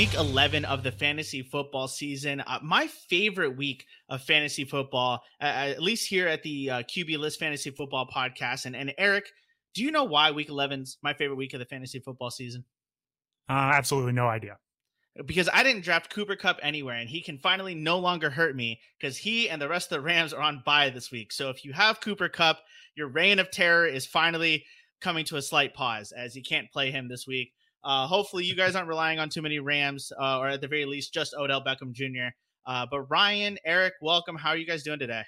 week 11 of the fantasy football season. My favorite week of fantasy football, at least here at the QB List Fantasy Football Podcast. And Eric, do you know why week 11 is my favorite week of the fantasy football season? Absolutely no idea. Because I didn't draft Cooper Kupp anywhere, and he can finally no longer hurt me because he and the rest of the Rams are on bye this week. So if you have Cooper Kupp, your reign of terror is finally coming to a slight pause as you can't play him this week. Hopefully you guys aren't relying on too many Rams, or at the very least just Odell Beckham Jr. But Ryan, Eric, welcome. How are you guys doing today?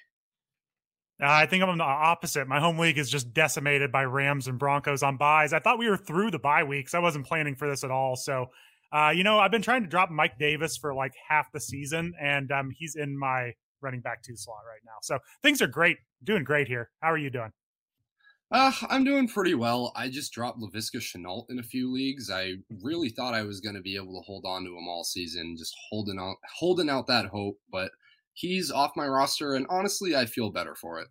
I think I'm the opposite. My home league is just decimated by Rams and Broncos on buys. I thought we were through the bye weeks. I wasn't planning for this at all. So, I've been trying to drop Mike Davis for like half the season, and he's in my running back 2 slot right now. So things are great. Doing great here. How are you doing? I'm doing pretty well. I just dropped Laviska Shenault in a few leagues. I really thought I was going to be able to hold on to him all season, just holding out that hope. But he's off my roster, and honestly, I feel better for it.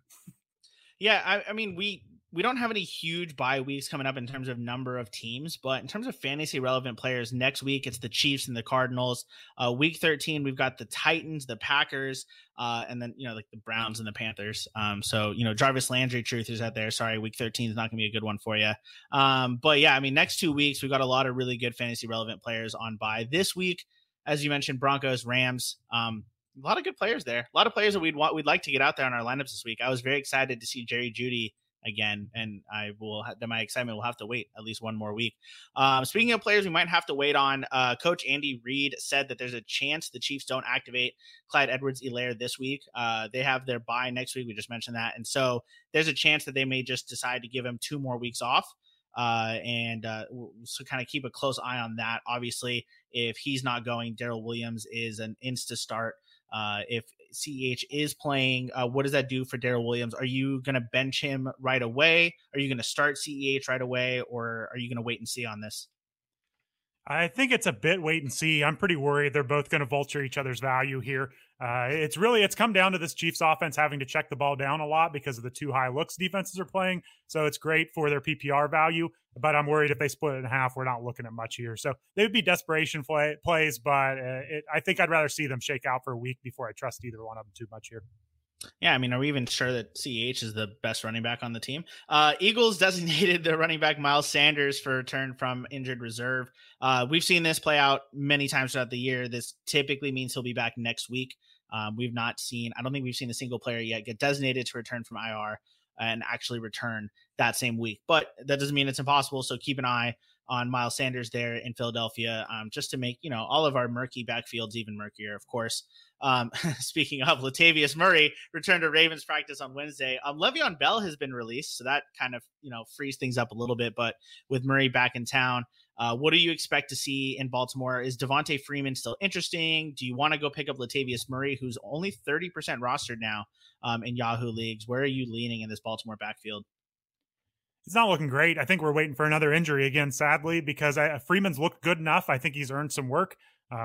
Yeah, I mean, we don't have any huge bye weeks coming up in terms of number of teams, but in terms of fantasy relevant players, next week it's the Chiefs and the Cardinals. Week 13, we've got the Titans, the Packers, and then, like the Browns and the Panthers. So, Jarvis Landry truth is out there. Sorry, week 13 is not going to be a good one for you. But yeah, I mean, next 2 weeks, we've got a lot of really good fantasy relevant players on bye. This week, as you mentioned, Broncos, Rams, a lot of good players there. A lot of players that we'd like to get out there in our lineups this week. I was very excited to see Jerry Jeudy again, and my excitement will have to wait at least one more week. Speaking of players we might have to wait on, Coach Andy Reid said that there's a chance the Chiefs don't activate Clyde Edwards-Elair this week. They have their bye next week. We just mentioned that. And so there's a chance that they may just decide to give him 2 more weeks off. So kind of keep a close eye on that. Obviously, if he's not going, Darrel Williams is an insta start. If CEH is playing, what does that do for Darrel Williams? Are you going to bench him right away? Are you going to start CEH right away? Or are you going to wait and see on this? I think it's a bit wait and see. I'm pretty worried they're both going to vulture each other's value here. It's come down to this Chiefs offense having to check the ball down a lot because of the 2 high looks defenses are playing. So it's great for their PPR value, but I'm worried if they split it in half, we're not looking at much here. So they would be desperation plays, but I think I'd rather see them shake out for a week before I trust either one of them too much here. Yeah, I mean, are we even sure that CEH is the best running back on the team? Eagles designated their running back Miles Sanders for return from injured reserve. We've seen this play out many times throughout the year. This typically means he'll be back next week. I don't think we've seen a single player yet get designated to return from IR and actually return that same week. But that doesn't mean it's impossible, so keep an eye on Miles Sanders there in Philadelphia, just to make, all of our murky backfields even murkier, of course. Speaking of, Latavius Murray returned to Ravens practice on Wednesday. Le'Veon Bell has been released, so that kind of, frees things up a little bit. But with Murray back in town, what do you expect to see in Baltimore? Is Devontae Freeman still interesting? Do you want to go pick up Latavius Murray, who's only 30% rostered now in Yahoo leagues? Where are you leaning in this Baltimore backfield? It's not looking great. I think we're waiting for another injury again, sadly, because Freeman's looked good enough. I think he's earned some work.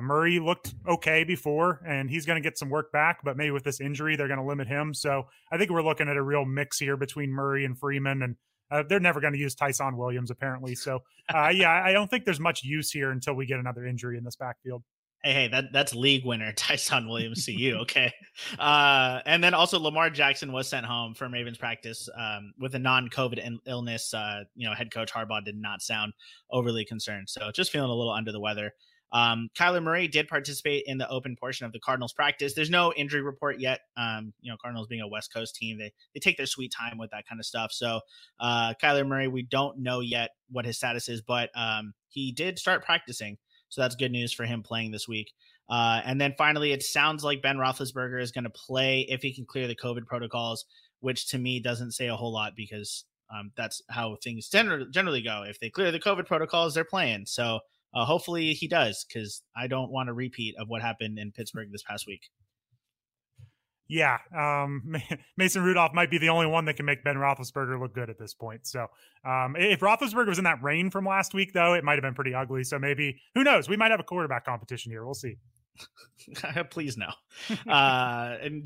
Murray looked okay before, and he's going to get some work back, but maybe with this injury, they're going to limit him. So I think we're looking at a real mix here between Murray and Freeman, and they're never going to use Tyson Williams, apparently. So, I don't think there's much use here until we get another injury in this backfield. Hey, that's league winner Tyson Williams to you, okay? And then also Lamar Jackson was sent home from Ravens practice with a non-COVID illness. Head coach Harbaugh did not sound overly concerned, so just feeling a little under the weather. Kyler Murray did participate in the open portion of the Cardinals practice. There's no injury report yet. Cardinals being a West Coast team, they take their sweet time with that kind of stuff. So Kyler Murray, we don't know yet what his status is, but he did start practicing. So that's good news for him playing this week. And then finally, it sounds like Ben Roethlisberger is going to play if he can clear the COVID protocols, which to me doesn't say a whole lot because that's how things generally go. If they clear the COVID protocols, they're playing. So hopefully he does, because I don't want a repeat of what happened in Pittsburgh this past week. Yeah, Mason Rudolph might be the only one that can make Ben Roethlisberger look good at this point. So if Roethlisberger was in that rain from last week, though, it might have been pretty ugly. So maybe, who knows, we might have a quarterback competition here. We'll see. Please no. And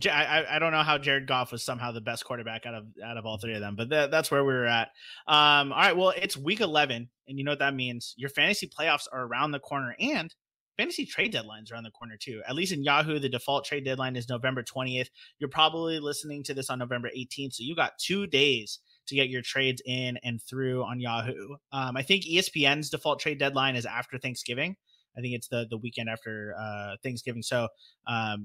I don't know how Jared Goff was somehow the best quarterback out of all 3 of them, but that's where we were at. All right, well, it's week 11, and you know what that means. Your fantasy playoffs are around the corner, and fantasy trade deadlines are on the corner too. At least in Yahoo, the default trade deadline is November 20th. You're probably listening to this on November 18th. So you got 2 days to get your trades in and through on Yahoo. I think ESPN's default trade deadline is after Thanksgiving. I think it's the weekend after Thanksgiving. So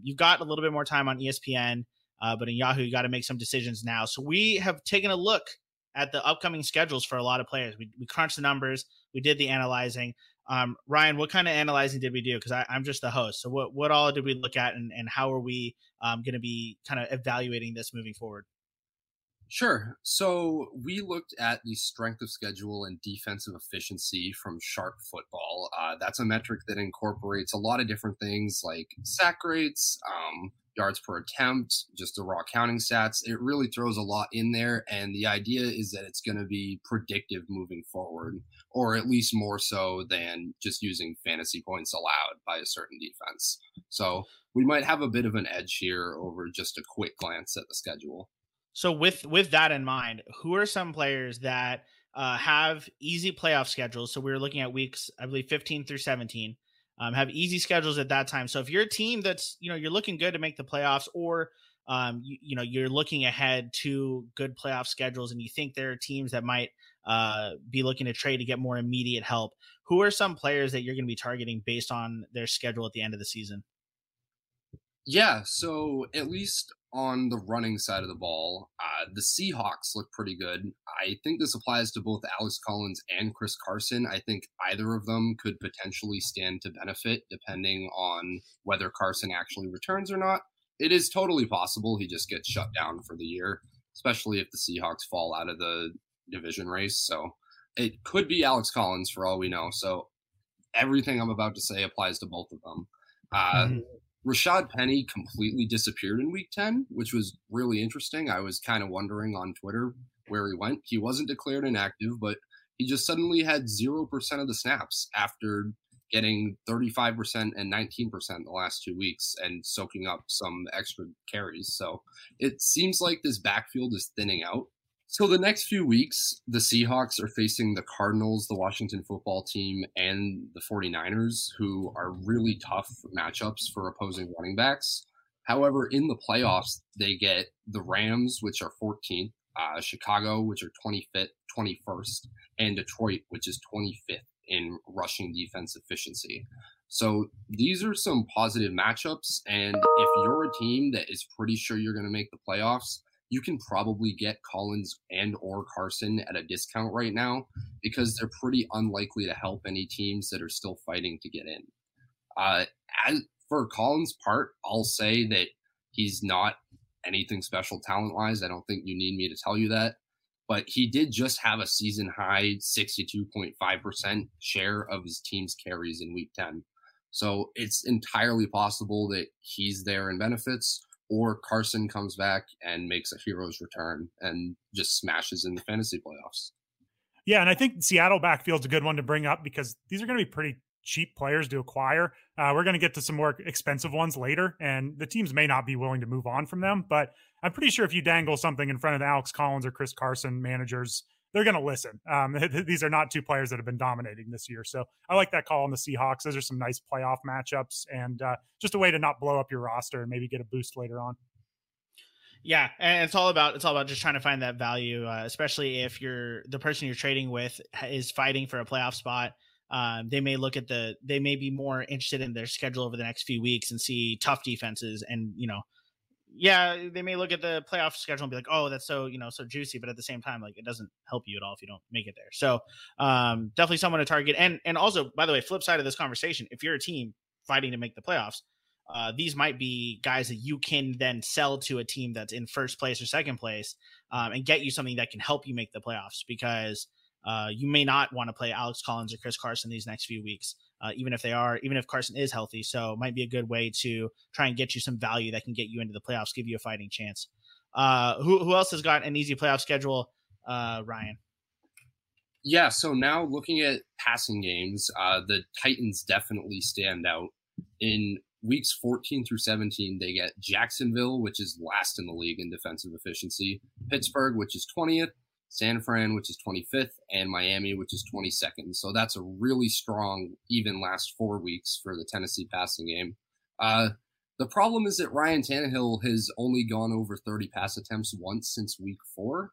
you've got a little bit more time on ESPN, but in Yahoo, you got to make some decisions now. So we have taken a look at the upcoming schedules for a lot of players. We crunched the numbers. We did the analyzing. Ryan, what kind of analyzing did we do? Because I'm just the host. So what all did we look at, and how are we going to be kind of evaluating this moving forward? Sure. So we looked at the strength of schedule and defensive efficiency from Sharp Football. That's a metric that incorporates a lot of different things like sack rates, yards per attempt, just the raw counting stats. It really throws a lot in there. And the idea is that it's going to be predictive moving forward, or at least more so than just using fantasy points allowed by a certain defense. So we might have a bit of an edge here over just a quick glance at the schedule. So with that in mind, who are some players that have easy playoff schedules? So we were looking at weeks, I believe, 15 through 17, have easy schedules at that time. So if you're a team that's, you know, you're looking good to make the playoffs, or, you know, you're looking ahead to good playoff schedules and you think there are teams that might be looking to trade to get more immediate help, who are some players that you're going to be targeting based on their schedule at the end of the season? Yeah, so at least on the running side of the ball, the Seahawks look pretty good. I think this applies to both Alex Collins and Chris Carson. I think either of them could potentially stand to benefit depending on whether Carson actually returns or not. It is totally possible he just gets shut down for the year, especially if the Seahawks fall out of the division race. So it could be Alex Collins for all we know. So everything I'm about to say applies to both of them. Rashad Penny completely disappeared in Week 10, which was really interesting. I was kind of wondering on Twitter where he went. He wasn't declared inactive, but he just suddenly had 0% of the snaps after getting 35% and 19% the last 2 weeks and soaking up some extra carries. So it seems like this backfield is thinning out. So the next few weeks, the Seahawks are facing the Cardinals, the Washington football team, and the 49ers, who are really tough matchups for opposing running backs. However, in the playoffs, they get the Rams, which are 14th, Chicago, which are 21st, and Detroit, which is 25th in rushing defense efficiency. So these are some positive matchups, and if you're a team that is pretty sure you're going to make the playoffs, you can probably get Collins and or Carson at a discount right now because they're pretty unlikely to help any teams that are still fighting to get in. As for Collins' part, I'll say that he's not anything special talent-wise. I don't think you need me to tell you that. But he did just have a season-high 62.5% share of his team's carries in Week 10. So it's entirely possible that he's there and benefits, or Carson comes back and makes a hero's return and just smashes in the fantasy playoffs. Yeah, and I think Seattle backfield's a good one to bring up because these are going to be pretty cheap players to acquire. We're going to get to some more expensive ones later, and the teams may not be willing to move on from them, but I'm pretty sure if you dangle something in front of the Alex Collins or Chris Carson managers, they're going to listen. These are not two players that have been dominating this year. So I like that call on the Seahawks. Those are some nice playoff matchups and just a way to not blow up your roster and maybe get a boost later on. Yeah. And it's all about just trying to find that value, especially if you're the person you're trading with is fighting for a playoff spot. They may be more interested in their schedule over the next few weeks and see tough defenses and, you know, yeah, they may look at the playoff schedule and be like, oh, that's so, you know, so juicy. But at the same time, like, it doesn't help you at all if you don't make it there. So definitely someone to target. And also, by the way, flip side of this conversation, if you're a team fighting to make the playoffs, these might be guys that you can then sell to a team that's in first place or second place and get you something that can help you make the playoffs because you may not want to play Alex Collins or Chris Carson these next few weeks. Even if Carson is healthy. So it might be a good way to try and get you some value that can get you into the playoffs, give you a fighting chance. Who else has got an easy playoff schedule? Ryan. Yeah. So now looking at passing games, the Titans definitely stand out. In weeks 14 through 17, they get Jacksonville, which is last in the league in defensive efficiency, Pittsburgh, which is 20th, San Fran, which is 25th, and Miami, which is 22nd. So that's a really strong, even last 4 weeks for the Tennessee passing game. The problem is that Ryan Tannehill has only gone over 30 pass attempts once since week 4.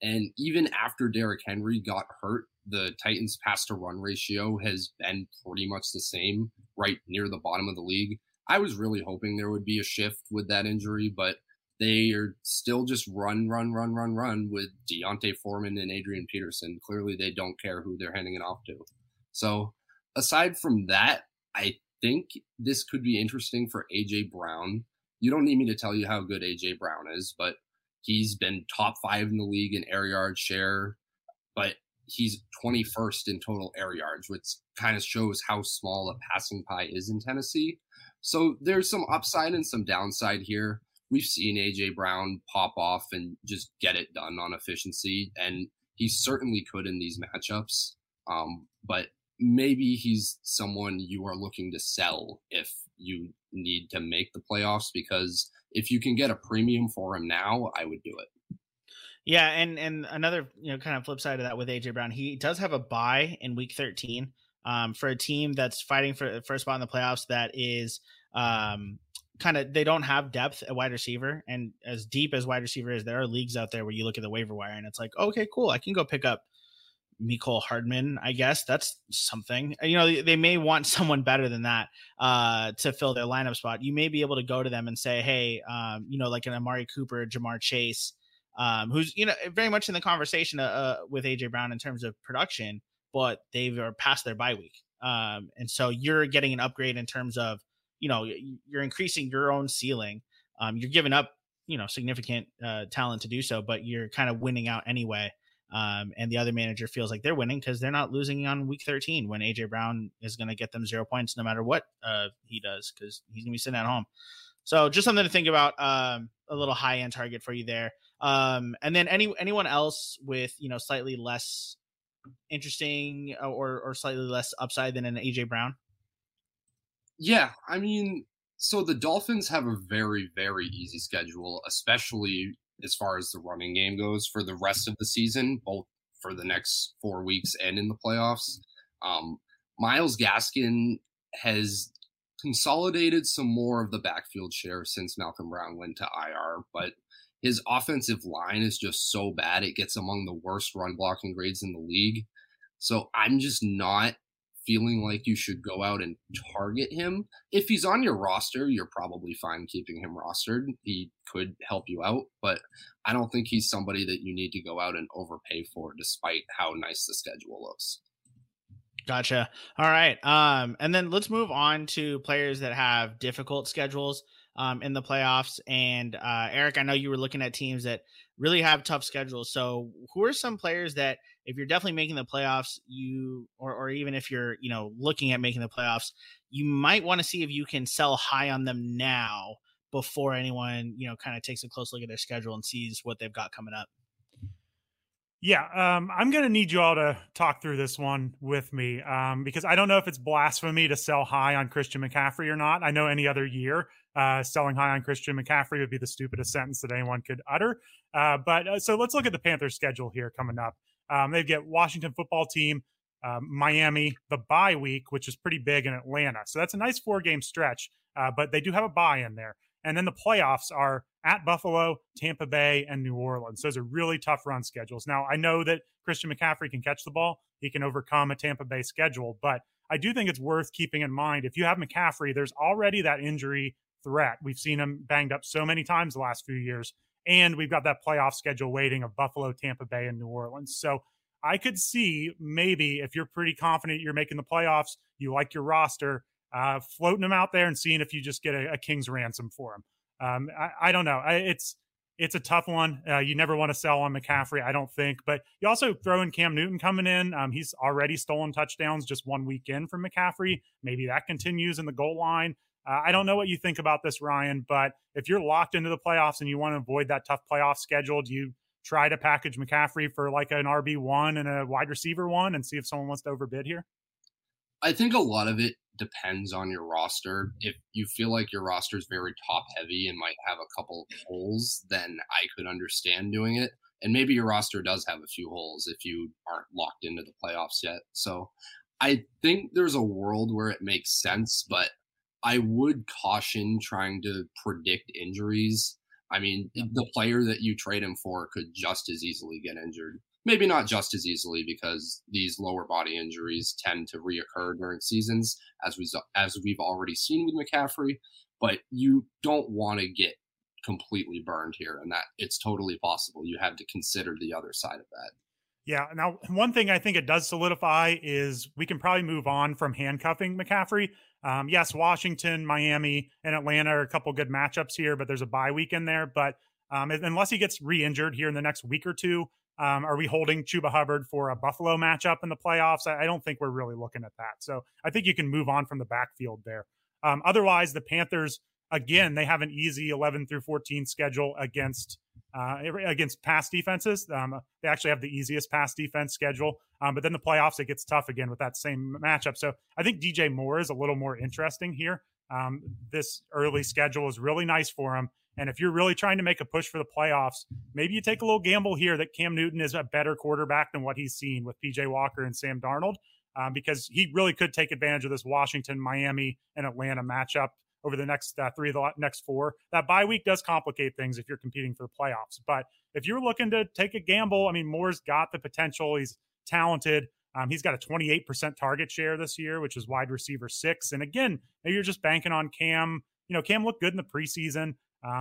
And even after Derrick Henry got hurt, the Titans' pass-to-run ratio has been pretty much the same, right near the bottom of the league. I was really hoping there would be a shift with that injury, but they are still just run with Deontay Foreman and Adrian Peterson. Clearly, they don't care who they're handing it off to. So aside from that, I think this could be interesting for AJ Brown. You don't need me to tell you how good AJ Brown is, but he's been top 5 in the league in air yard share, but he's 21st in total air yards, which kind of shows how small a passing pie is in Tennessee. So there's some upside and some downside here. We've seen AJ Brown pop off and just get it done on efficiency, and he certainly could in these matchups. But maybe he's someone you are looking to sell if you need to make the playoffs, because if you can get a premium for him now, I would do it. Yeah, and another, you know, kind of flip side of that with AJ Brown, he does have a bye in week 13 for a team that's fighting for the first spot in the playoffs. That is kind of, they don't have depth at wide receiver, and as deep as wide receiver is, there are leagues out there where you look at the waiver wire and it's like, okay, cool, I can go pick up Mecole Hardman, I guess. That's something. You know, they may want someone better than that to fill their lineup spot. You may be able to go to them and say, hey, you know, like an Amari Cooper, Jamar Chase, who's, you know, very much in the conversation with AJ Brown in terms of production, but they've passed their bye week. And so you're getting an upgrade in terms of, you know, you're increasing your own ceiling. You're giving up, you know, significant talent to do so, but you're kind of winning out anyway. And the other manager feels like they're winning because they're not losing on week 13 when AJ Brown is going to get them 0 points no matter what he does, because he's going to be sitting at home. So just something to think about, a little high end target for you there. And then anyone else with, you know, slightly less interesting or slightly less upside than an AJ Brown? Yeah, I mean, so the Dolphins have a very, very easy schedule, especially as far as the running game goes for the rest of the season, both for the next 4 weeks and in the playoffs. Myles Gaskin has consolidated some more of the backfield share since Malcolm Brown went to IR, but his offensive line is just so bad. It gets among the worst run blocking grades in the league. So I'm just not feeling like you should go out and target him. If he's on your roster, you're probably fine keeping him rostered. He could help you out, but I don't think he's somebody that you need to go out and overpay for, despite how nice the schedule looks. Gotcha. All right. And then let's move on to players that have difficult schedules in the playoffs. And Eric, I know you were looking at teams that really have tough schedules. So who are some players that, if you're definitely making the playoffs, you, or even if you're, you know, looking at making the playoffs, you might want to see if you can sell high on them now before anyone, you know, kind of takes a close look at their schedule and sees what they've got coming up? Yeah. I'm going to need you all to talk through this one with me because I don't know if it's blasphemy to sell high on Christian McCaffrey or not. I know any other year selling high on Christian McCaffrey would be the stupidest sentence that anyone could utter. So let's look at the Panthers schedule here coming up. They get Washington football team, Miami, the bye week, which is pretty big in Atlanta. So that's a nice 4-game stretch, but they do have a bye in there. And then the playoffs are at Buffalo, Tampa Bay, and New Orleans. Those are really tough run schedules. Now, I know that Christian McCaffrey can catch the ball. He can overcome a Tampa Bay schedule, but I do think it's worth keeping in mind. If you have McCaffrey, there's already that injury threat. We've seen him banged up so many times the last few years. And we've got that playoff schedule waiting of Buffalo, Tampa Bay, and New Orleans. So I could see maybe if you're pretty confident you're making the playoffs, you like your roster, floating them out there and seeing if you just get a king's ransom for them. I don't know. It's a tough one. You never want to sell on McCaffrey, I don't think. But you also throw in Cam Newton coming in. He's already stolen touchdowns just 1 week in from McCaffrey. Maybe that continues in the goal line. I don't know what you think about this, Ryan, but if you're locked into the playoffs and you want to avoid that tough playoff schedule, do you try to package McCaffrey for like an RB1 and a wide receiver one and see if someone wants to overbid here? I think a lot of it depends on your roster. If you feel like your roster is very top heavy and might have a couple of holes, then I could understand doing it. And maybe your roster does have a few holes if you aren't locked into the playoffs yet. So I think there's a world where it makes sense, but I would caution trying to predict injuries. I mean, the player that you trade him for could just as easily get injured. Maybe not just as easily, because these lower body injuries tend to reoccur during seasons, as we've already seen with McCaffrey. But you don't want to get completely burned here, and that it's totally possible. You have to consider the other side of that. Yeah. Now, one thing I think it does solidify is we can probably move on from handcuffing McCaffrey. Yes, Washington, Miami, and Atlanta are a couple good matchups here, but there's a bye week in there. But unless he gets re-injured here in the next week or two, are we holding Chuba Hubbard for a Buffalo matchup in the playoffs? I don't think we're really looking at that. So I think you can move on from the backfield there. Otherwise, the Panthers, again, they have an easy 11 through 14 schedule against pass defenses. They actually have the easiest pass defense schedule. But then the playoffs, it gets tough again with that same matchup. So I think DJ Moore is a little more interesting here. This early schedule is really nice for him. And if you're really trying to make a push for the playoffs, maybe you take a little gamble here that Cam Newton is a better quarterback than what he's seen with PJ Walker and Sam Darnold, because he really could take advantage of this Washington, Miami, and Atlanta matchup over the next next four. That bye week does complicate things if you're competing for the playoffs. But if you're looking to take a gamble, I mean, Moore's got the potential. He's talented. He's got a 28% target share this year, which is wide receiver 6. And again, maybe you're just banking on Cam. You know, Cam looked good in the preseason.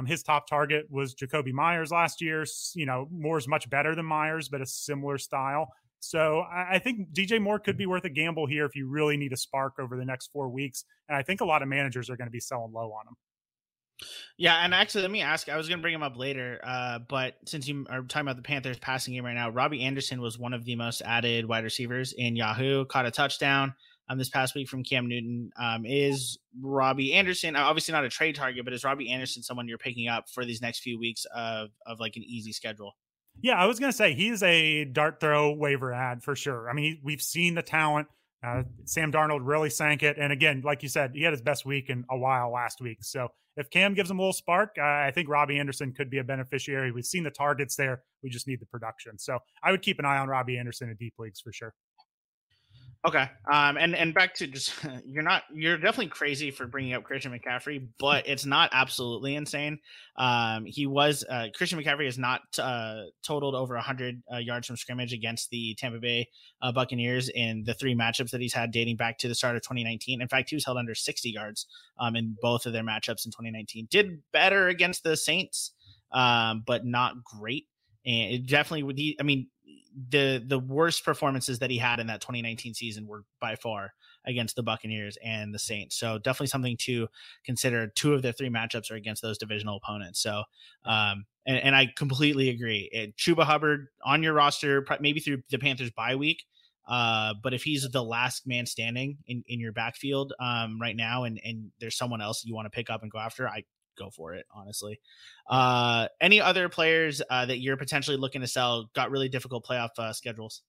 His top target was Jakobi Meyers last year. You know, Moore's much better than Meyers, but a similar style. So I think DJ Moore could be worth a gamble here if you really need a spark over the next 4 weeks. And I think a lot of managers are going to be selling low on him. Yeah, and actually, let me ask. I was going to bring him up later, but since you are talking about the Panthers passing game right now, Robbie Anderson was one of the most added wide receivers in Yahoo. Caught a touchdown this past week from Cam Newton. Is Robbie Anderson, obviously not a trade target, but is Robbie Anderson someone you're picking up for these next few weeks of like an easy schedule? Yeah, I was going to say he's a dart throw waiver ad for sure. I mean, we've seen the talent. Sam Darnold really sank it. And again, like you said, he had his best week in a while last week. So if Cam gives him a little spark, I think Robbie Anderson could be a beneficiary. We've seen the targets there. We just need the production. So I would keep an eye on Robbie Anderson in deep leagues for sure. Okay. And back to just, you're definitely crazy for bringing up Christian McCaffrey, but it's not absolutely insane. Christian McCaffrey has not totaled over 100 yards from scrimmage against the Tampa Bay Buccaneers in the 3 matchups that he's had dating back to the start of 2019. In fact, he was held under 60 yards in both of their matchups in 2019. Did better against the Saints, but not great. And it definitely would, the worst performances that he had in that 2019 season were by far against the Buccaneers and the Saints. So definitely something to consider. 2 of their 3 matchups are against those divisional opponents. So, and I completely agree. Chuba Hubbard on your roster, maybe through the Panthers bye week. But if he's the last man standing in your backfield right now, and there's someone else you want to pick up and go after, I go for it, honestly. Any other players that you're potentially looking to sell got really difficult playoff schedules?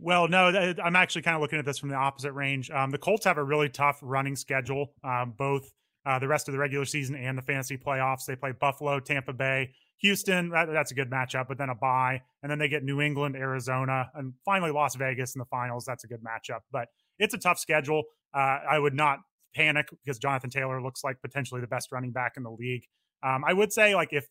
Well, no, I'm actually kind of looking at this from the opposite range. The Colts have a really tough running schedule, both the rest of the regular season and the fantasy playoffs. They play Buffalo, Tampa Bay, Houston. That's a good matchup, but then a bye. And then they get New England, Arizona, and finally Las Vegas in the finals. That's a good matchup, but it's a tough schedule. I would not panic because Jonathan Taylor looks like potentially the best running back in the league. I would say like if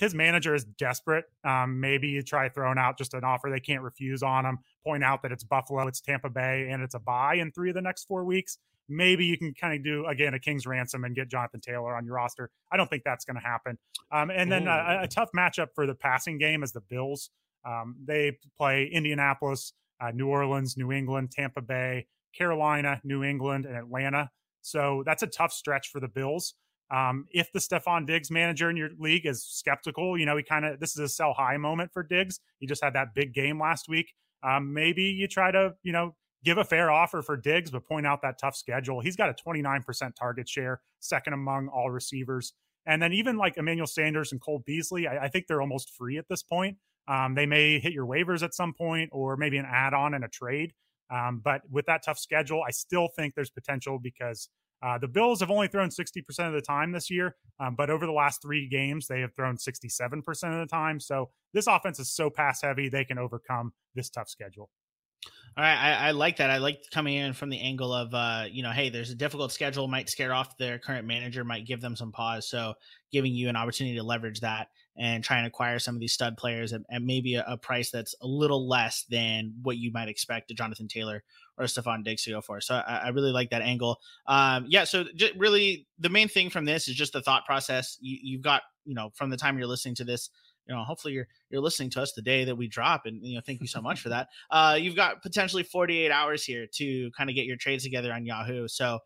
his manager is desperate, maybe you try throwing out just an offer they can't refuse on him. Point out that it's Buffalo, it's Tampa Bay, and it's a bye in 3 of the next 4 weeks. Maybe you can kind of do again a king's ransom and get Jonathan Taylor on your roster. I don't think that's going to happen. And then a tough matchup for the passing game is the Bills. They play Indianapolis, New Orleans, New England, Tampa Bay, Carolina, New England, and Atlanta. So that's a tough stretch for the Bills. If the Stephon Diggs manager in your league is skeptical, this is a sell high moment for Diggs. He just had that big game last week. Maybe you try to, give a fair offer for Diggs, but point out that tough schedule. He's got a 29% target share, second among all receivers. And then even like Emmanuel Sanders and Cole Beasley, I think they're almost free at this point. They may hit your waivers at some point, or maybe an add-on and a trade. But with that tough schedule, I still think there's potential because The Bills have only thrown 60% of the time this year, but over the last three games, they have thrown 67% of the time. So this offense is so pass heavy, they can overcome this tough schedule. All right. I like that. I like coming in from the angle of, hey, there's a difficult schedule, might scare off their current manager, might give them some pause. So giving you an opportunity to leverage that and try and acquire some of these stud players at maybe a price that's a little less than what you might expect a Jonathan Taylor or Stephon Diggs to go for. So I really like that angle. So just really the main thing from this is just the thought process. You've got, from the time you're listening to this, hopefully you're listening to us the day that we drop, and thank you so much for that. You've got potentially 48 hours here to kind of get your trades together on Yahoo. So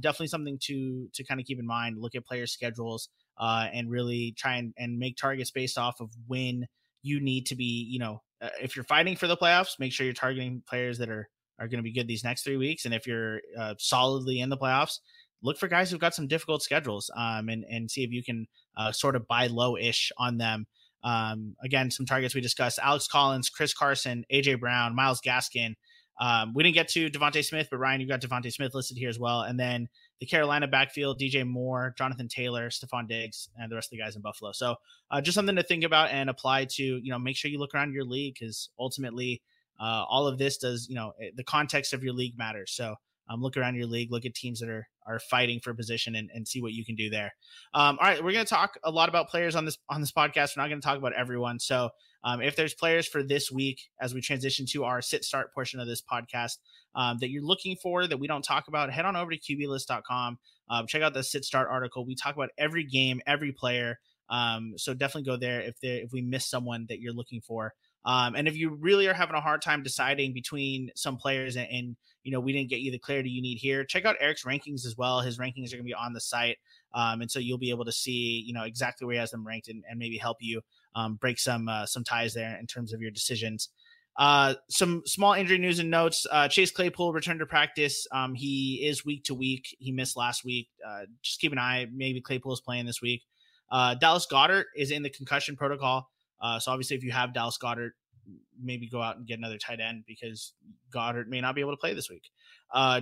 definitely something to kind of keep in mind. Look at player schedules and really try and make targets based off of when you need to be. If you're fighting for the playoffs, make sure you're targeting players that are going to be good these next 3 weeks. And if you're solidly in the playoffs, look for guys who've got some difficult schedules and see if you can sort of buy low-ish on them. Again, some targets we discussed: Alex Collins, Chris Carson, AJ Brown, Myles Gaskin. We didn't get to Devontae Smith, but Ryan, you've got Devontae Smith listed here as well. And then the Carolina backfield: DJ Moore, Jonathan Taylor, Stephon Diggs, and the rest of the guys in Buffalo. So just something to think about and apply to. Make sure you look around your league, because ultimately all of this does, the context of your league matters. So look around your league, look at teams that are fighting for position and see what you can do there. All right. We're going to talk a lot about players on this podcast. We're not going to talk about everyone. So if there's players for this week, as we transition to our sit start portion of this podcast, that you're looking for that we don't talk about, head on over to QBList.com. Check out the sit start article. We talk about every game, every player. So definitely go there if we miss someone that you're looking for. And if you really are having a hard time deciding between some players and we didn't get you the clarity you need here, check out Eric's rankings as well. His rankings are going to be on the site. And so you'll be able to see, exactly where he has them ranked and maybe help you break some ties there in terms of your decisions. Some small injury news and notes. Chase Claypool returned to practice. He is week to week. He missed last week. Just keep an eye. Maybe Claypool is playing this week. Dallas Goedert is in the concussion protocol. So obviously if you have Dallas Goedert, maybe go out and get another tight end, because Goedert may not be able to play this week.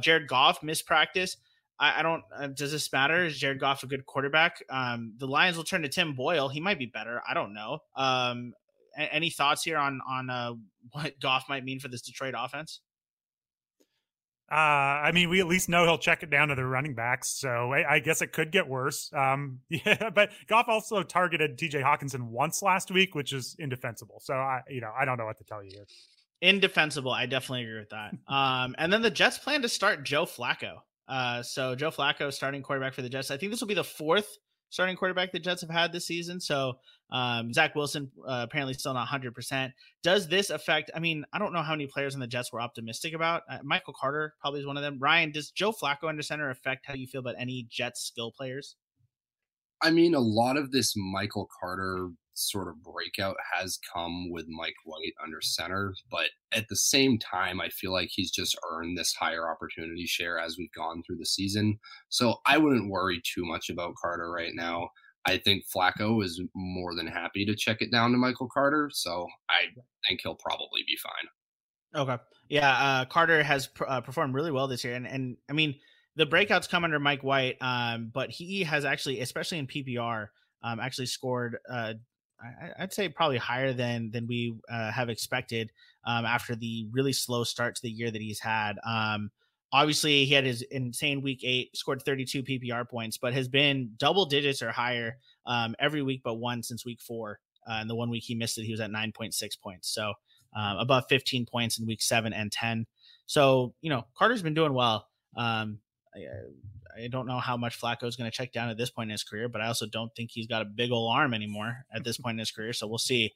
Jared Goff missed practice. Does this matter? Is Jared Goff a good quarterback? The Lions will turn to Tim Boyle. He might be better. I don't know. Any thoughts here on what Goff might mean for this Detroit offense? We at least know he'll check it down to the running backs, so I guess it could get worse. But Goff also targeted TJ Hawkinson once last week, which is indefensible. So I don't know what to tell you here. Indefensible. I definitely agree with that. And then the Jets plan to start Joe Flacco. So Joe Flacco, starting quarterback for the Jets. I think this will be the fourth starting quarterback the Jets have had this season. So Zach Wilson apparently still not 100%. Does this affect? I don't know how many players in the Jets were optimistic about. Michael Carter probably is one of them. Ryan, does Joe Flacco under center affect how you feel about any Jets skill players? A lot of this Michael Carter sort of breakout has come with Mike White under center, but at the same time, I feel like he's just earned this higher opportunity share as we've gone through the season. So I wouldn't worry too much about Carter right now. I think Flacco is more than happy to check it down to Michael Carter, so I think he'll probably be fine. Okay. Yeah, Carter has performed really well this year, and the breakouts come under Mike White, but he has actually, especially in PPR, actually scored, I'd say probably higher than we have expected after the really slow start to the year that he's had. Obviously, he had his insane week 8, scored 32 PPR points, but has been double digits or higher every week but one since week 4. And the one week he missed it, he was at 9.6 points. So above 15 points in week 7 and 10. So, Carter's been doing well. I don't know how much Flacco is going to check down at this point in his career, but I also don't think he's got a big old arm anymore at this point in his career. So we'll see.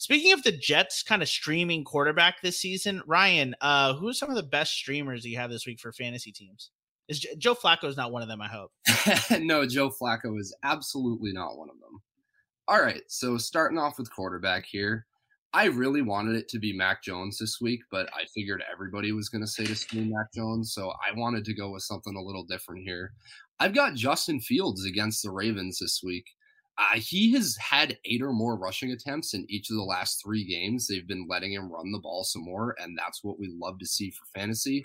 Speaking of the Jets kind of streaming quarterback this season, Ryan, who are some of the best streamers that you have this week for fantasy teams? Is Joe Flacco is not one of them, I hope. No, Joe Flacco is absolutely not one of them. All right. So starting off with quarterback here, I really wanted it to be Mac Jones this week, but I figured everybody was going to say to screw Mac Jones, so I wanted to go with something a little different here. I've got Justin Fields against the Ravens this week. He has had 8 or more rushing attempts in each of the last 3 games. They've been letting him run the ball some more, and that's what we love to see for fantasy.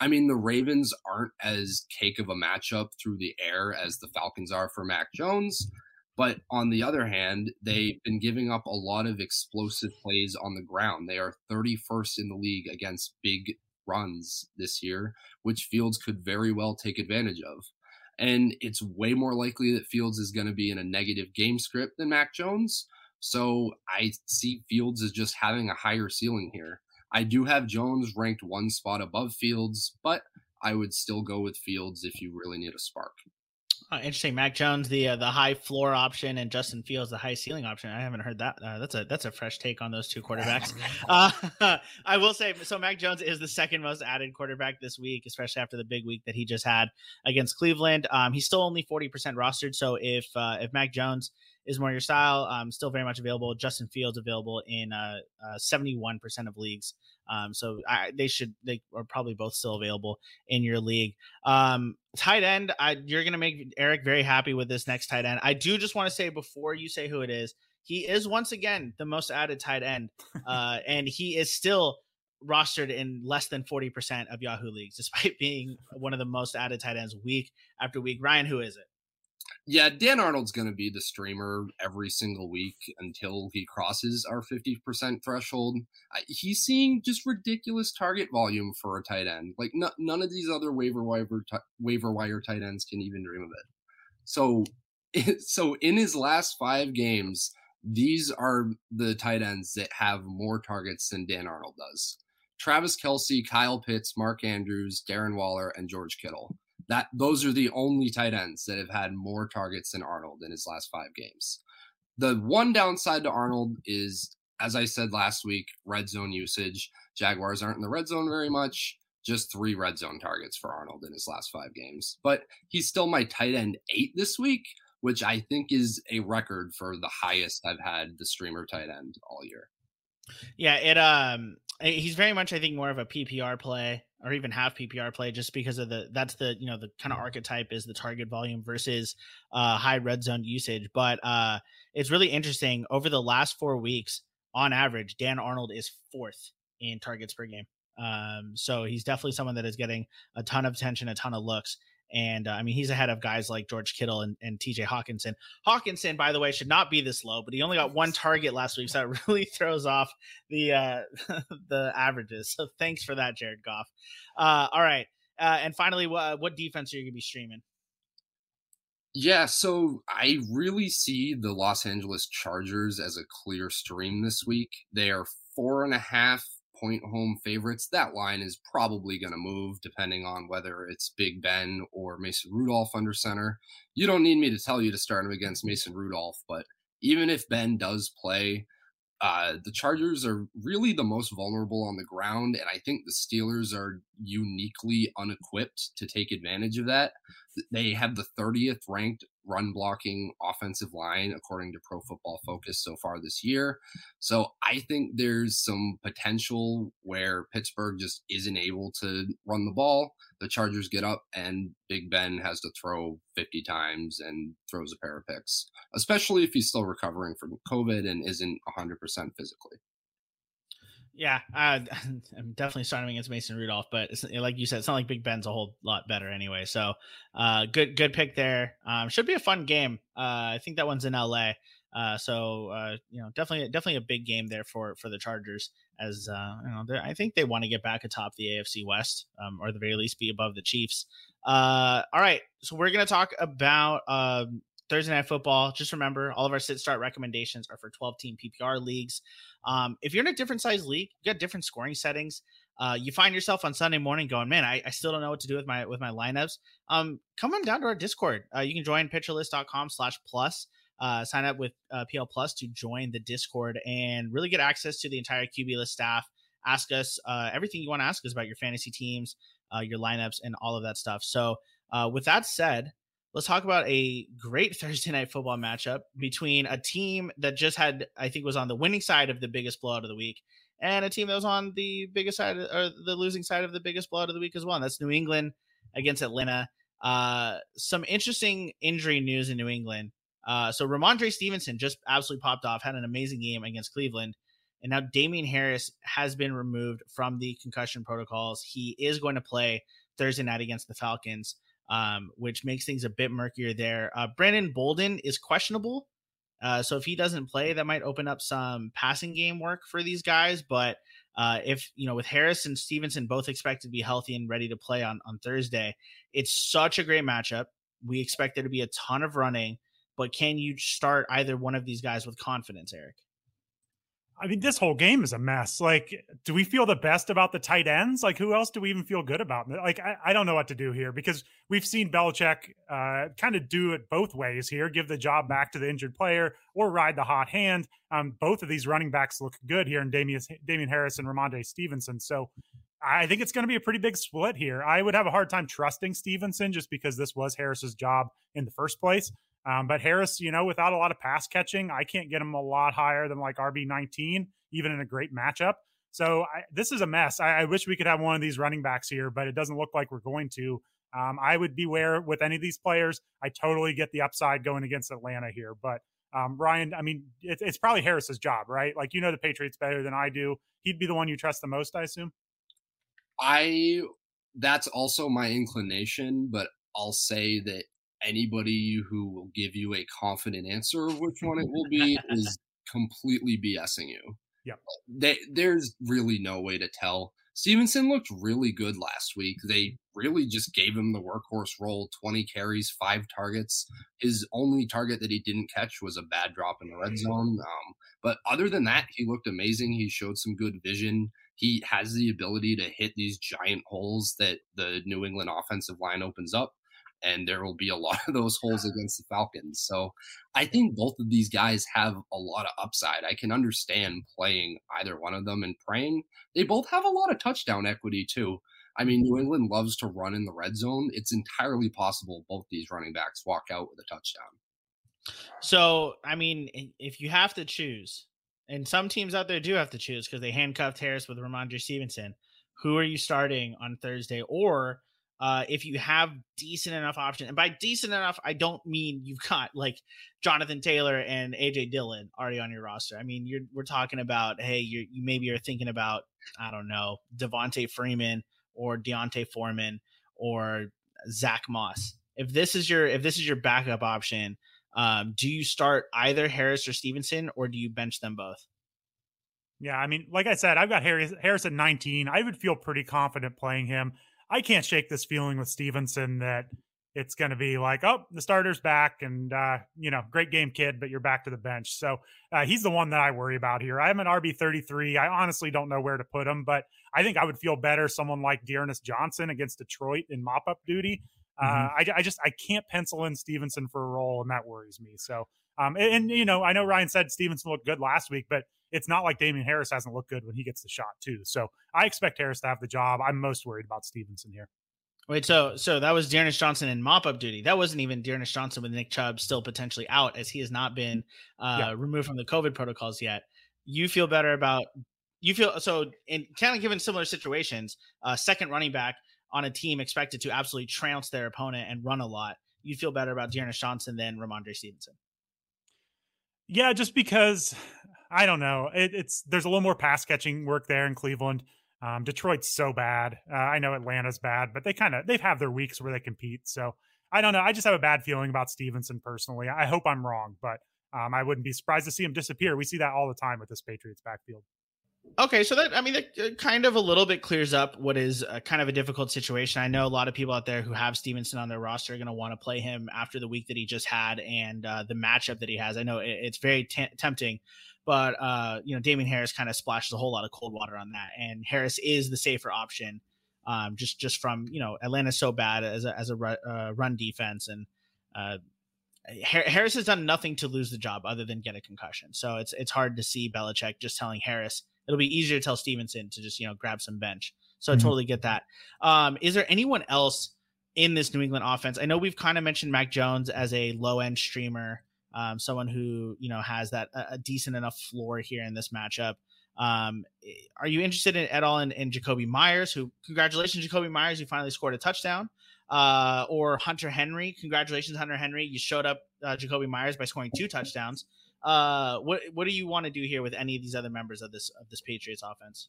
I mean, the Ravens aren't as cake of a matchup through the air as the Falcons are for Mac Jones. But on the other hand, they've been giving up a lot of explosive plays on the ground. They are 31st in the league against big runs this year, which Fields could very well take advantage of. And it's way more likely that Fields is going to be in a negative game script than Mac Jones. So I see Fields as just having a higher ceiling here. I do have Jones ranked one spot above Fields, but I would still go with Fields if you really need a spark. Interesting. Mac Jones, the high floor option, and Justin Fields, the high ceiling option. I haven't heard that. That's a fresh take on those two quarterbacks. I will say, so Mac Jones is the second most added quarterback this week, especially after the big week that he just had against Cleveland. He's still only 40% rostered. So if Mac Jones is more your style, still very much available. Justin Fields available in 71% of leagues. They are probably both still available in your league. Tight end, you're going to make Eric very happy with this next tight end. I do just want to say before you say who it is, he is once again the most added tight end, and he is still rostered in less than 40% of Yahoo leagues, despite being one of the most added tight ends week after week. Ryan, who is it? Yeah, Dan Arnold's going to be the streamer every single week until he crosses our 50% threshold. He's seeing just ridiculous target volume for a tight end. Like none of these other waiver wire tight ends can even dream of it. So in his last 5 games, these are the tight ends that have more targets than Dan Arnold does. Travis Kelce, Kyle Pitts, Mark Andrews, Darren Waller, and George Kittle. Those are the only tight ends that have had more targets than Arnold in his last 5 games. The one downside to Arnold is, as I said last week, red zone usage. Jaguars aren't in the red zone very much. Just 3 red zone targets for Arnold in his last 5 games. But he's still my tight end 8 this week, which I think is a record for the highest I've had the streamer tight end all year. Yeah, he's very much, I think, more of a PPR play, or even half PPR play, just because of the kind of archetype is the target volume versus high red zone usage. But it's really interesting. Over the last 4 weeks, on average, Dan Arnold is 4th in targets per game. So he's definitely someone that is getting a ton of attention, a ton of looks. And I mean, he's ahead of guys like George Kittle and TJ Hawkinson. Hawkinson, by the way, should not be this low, but he only got 1 target last week. So that really throws off the averages. So thanks for that, Jared Goff. All right. And finally, what defense are you going to be streaming? Yeah, so I really see the Los Angeles Chargers as a clear stream this week. They are 4.5 point home favorites. That line is probably going to move depending on whether it's Big Ben or Mason Rudolph under center. You don't need me to tell you to start him against Mason Rudolph, but even if Ben does play, the Chargers are really the most vulnerable on the ground, and I think the Steelers are uniquely unequipped to take advantage of that. They have the 30th ranked run blocking offensive line according to Pro Football Focus so far this year. So I think there's some potential where Pittsburgh just isn't able to run the ball. The Chargers get up and Big Ben has to throw 50 times and throws a pair of picks, especially if he's still recovering from COVID and isn't 100% physically. Yeah, I'm definitely starting against Mason Rudolph, but it's, like you said, it's not like Big Ben's a whole lot better anyway. So good pick there. Should be a fun game. I think that one's in LA. Definitely a big game there for the Chargers, as I think they want to get back atop the AFC West, or at the very least be above the Chiefs. All right, so we're going to talk about Thursday Night Football. Just remember, all of our sit-start recommendations are for 12-team PPR leagues. If you're in a different size league, you got different scoring settings. You find yourself on Sunday morning going, man, I still don't know what to do with my lineups. Come on down to our Discord. You can join pitcherlist.com/plus. Sign up with PL Plus to join the Discord and really get access to the entire QB list staff. Ask us everything you want to ask us about your fantasy teams, your lineups, and all of that stuff. So with that said, let's talk about a great Thursday Night Football matchup between a team that just had, I think, was on the winning side of the biggest blowout of the week, and a team that was on the biggest side, or the losing side of the biggest blowout of the week as well. And that's New England against Atlanta. Some interesting injury news in New England. So Ramondre Stevenson just absolutely popped off, had an amazing game against Cleveland. And now Damian Harris has been removed from the concussion protocols. He is going to play Thursday night against the Falcons, which makes things a bit murkier there. Brandon Bolden is questionable. So if he doesn't play, that might open up some passing game work for these guys. But if, you know, with Harris and Stevenson both expected to be healthy and ready to play on Thursday, it's such a great matchup. We expect there to be a ton of running, but can you start either one of these guys with confidence, Eric? I mean, this whole game is a mess. Like, do we feel the best about the tight ends? Like, who else do we even feel good about? Like, I don't know what to do here, because we've seen Belichick kind of do it both ways here, give the job back to the injured player or ride the hot hand. Both of these running backs look good here in Damian Harris and Ramondre Stevenson. So I think it's going to be a pretty big split here. I would have a hard time trusting Stevenson just because this was Harris's job in the first place. But Harris, you know, without a lot of pass catching, I can't get him a lot higher than like RB19, even in a great matchup. So this is a mess. I wish we could have one of these running backs here, but it doesn't look like we're going to. I would beware with any of these players. I totally get the upside going against Atlanta here. But Ryan, I mean, it's probably Harris's job, right? Like, you know, the Patriots better than I do. He'd be the one you trust the most, I assume. That's also my inclination, but I'll say that anybody who will give you a confident answer of which one it will be is completely BSing you. Yeah, there's really no way to tell. Stevenson looked really good last week. They really just gave him the workhorse role, 20 carries, 5 targets. His only target that he didn't catch was a bad drop in the red zone. But other than that, he looked amazing. He showed some good vision. He has the ability to hit these giant holes that the New England offensive line opens up. And there will be a lot of those holes against the Falcons. So I think both of these guys have a lot of upside. I can understand playing either one of them and praying. They both have a lot of touchdown equity, too. I mean, New England loves to run in the red zone. It's entirely possible both these running backs walk out with a touchdown. So, I mean, if you have to choose, and some teams out there do have to choose because they handcuffed Harris with Ramondre Stevenson, who are you starting on Thursday? Or if you have decent enough option, and by decent enough, I don't mean you've got like Jonathan Taylor and AJ Dillon already on your roster. I mean, we're talking about, hey, you maybe are thinking about, I don't know, Devontae Freeman or Deontay Foreman or Zach Moss. If this is your backup option, do you start either Harris or Stevenson, or do you bench them both? Yeah, I mean, like I said, I've got Harris at 19. I would feel pretty confident playing him. I can't shake this feeling with Stevenson that it's going to be like, oh, the starter's back and, you know, great game, kid, but you're back to the bench. So he's the one that I worry about here. I am an RB33. I honestly don't know where to put him, but I think I would feel better someone like Dearness Johnson against Detroit in mop-up duty. Mm-hmm. I can't pencil in Stevenson for a role, and that worries me. So, you know, I know Ryan said Stevenson looked good last week, but it's not like Damian Harris hasn't looked good when he gets the shot too. So I expect Harris to have the job. I'm most worried about Stevenson here. Wait, so that was Dearness Johnson in mop-up duty. That wasn't even Dearness Johnson with Nick Chubb still potentially out, as he has not been removed from the COVID protocols yet. You feel so in kind of given similar situations, second running back on a team expected to absolutely trounce their opponent and run a lot. You feel better about Dearness Johnson than Ramondre Stevenson. Yeah, just because I don't know. There's a little more pass catching work there in Cleveland. Detroit's so bad. I know Atlanta's bad, but they've had their weeks where they compete. So I don't know. I just have a bad feeling about Stevenson personally. I hope I'm wrong, but I wouldn't be surprised to see him disappear. We see that all the time with this Patriots backfield. Okay, so that kind of a little bit clears up what is kind of a difficult situation. I know a lot of people out there who have Stevenson on their roster are going to want to play him after the week that he just had and the matchup that he has. I know it's very tempting, but you know, Damian Harris kind of splashes a whole lot of cold water on that, and Harris is the safer option. Just from, you know, Atlanta's so bad as a run defense, and Harris has done nothing to lose the job other than get a concussion. So it's hard to see Belichick just telling Harris. It'll be easier to tell Stevenson to just, you know, grab some bench. So I totally get that. Is there anyone else in this New England offense? I know we've kind of mentioned Mac Jones as a low end streamer, someone who, you know, has that a decent enough floor here in this matchup. Are you interested at all in Jakobi Meyers, who, congratulations, Jakobi Meyers, you finally scored a touchdown, or Hunter Henry? Congratulations, Hunter Henry. You showed up Jakobi Meyers by scoring 2 touchdowns. What do you want to do here with any of these other members of this Patriots offense?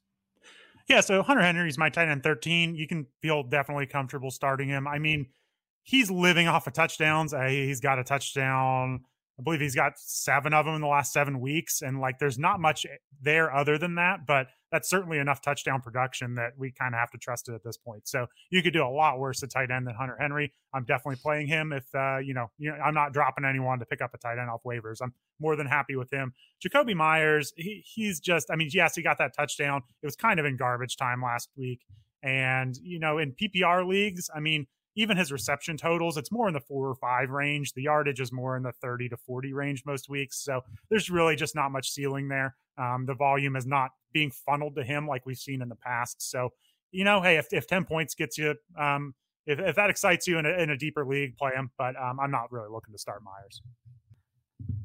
Yeah, so Hunter Henry's my tight end 13. You can feel definitely comfortable starting him. I mean, he's living off of touchdowns. He's got a touchdown. I believe he's got 7 of them in the last 7 weeks. And like, there's not much there other than that, but that's certainly enough touchdown production that we kind of have to trust it at this point. So you could do a lot worse at tight end than Hunter Henry. I'm definitely playing him. If I'm not dropping anyone to pick up a tight end off waivers. I'm more than happy with him. Jakobi Meyers, he's just, I mean, yes, he got that touchdown. It was kind of in garbage time last week. And, in PPR leagues, I mean, even his reception totals, it's more in the 4 or 5 range. The yardage is more in the 30 to 40 range most weeks. So there's really just not much ceiling there. The volume is not being funneled to him like we've seen in the past. So, hey, if 10 points gets you, if that excites you in a deeper league, play him. But I'm not really looking to start Myers.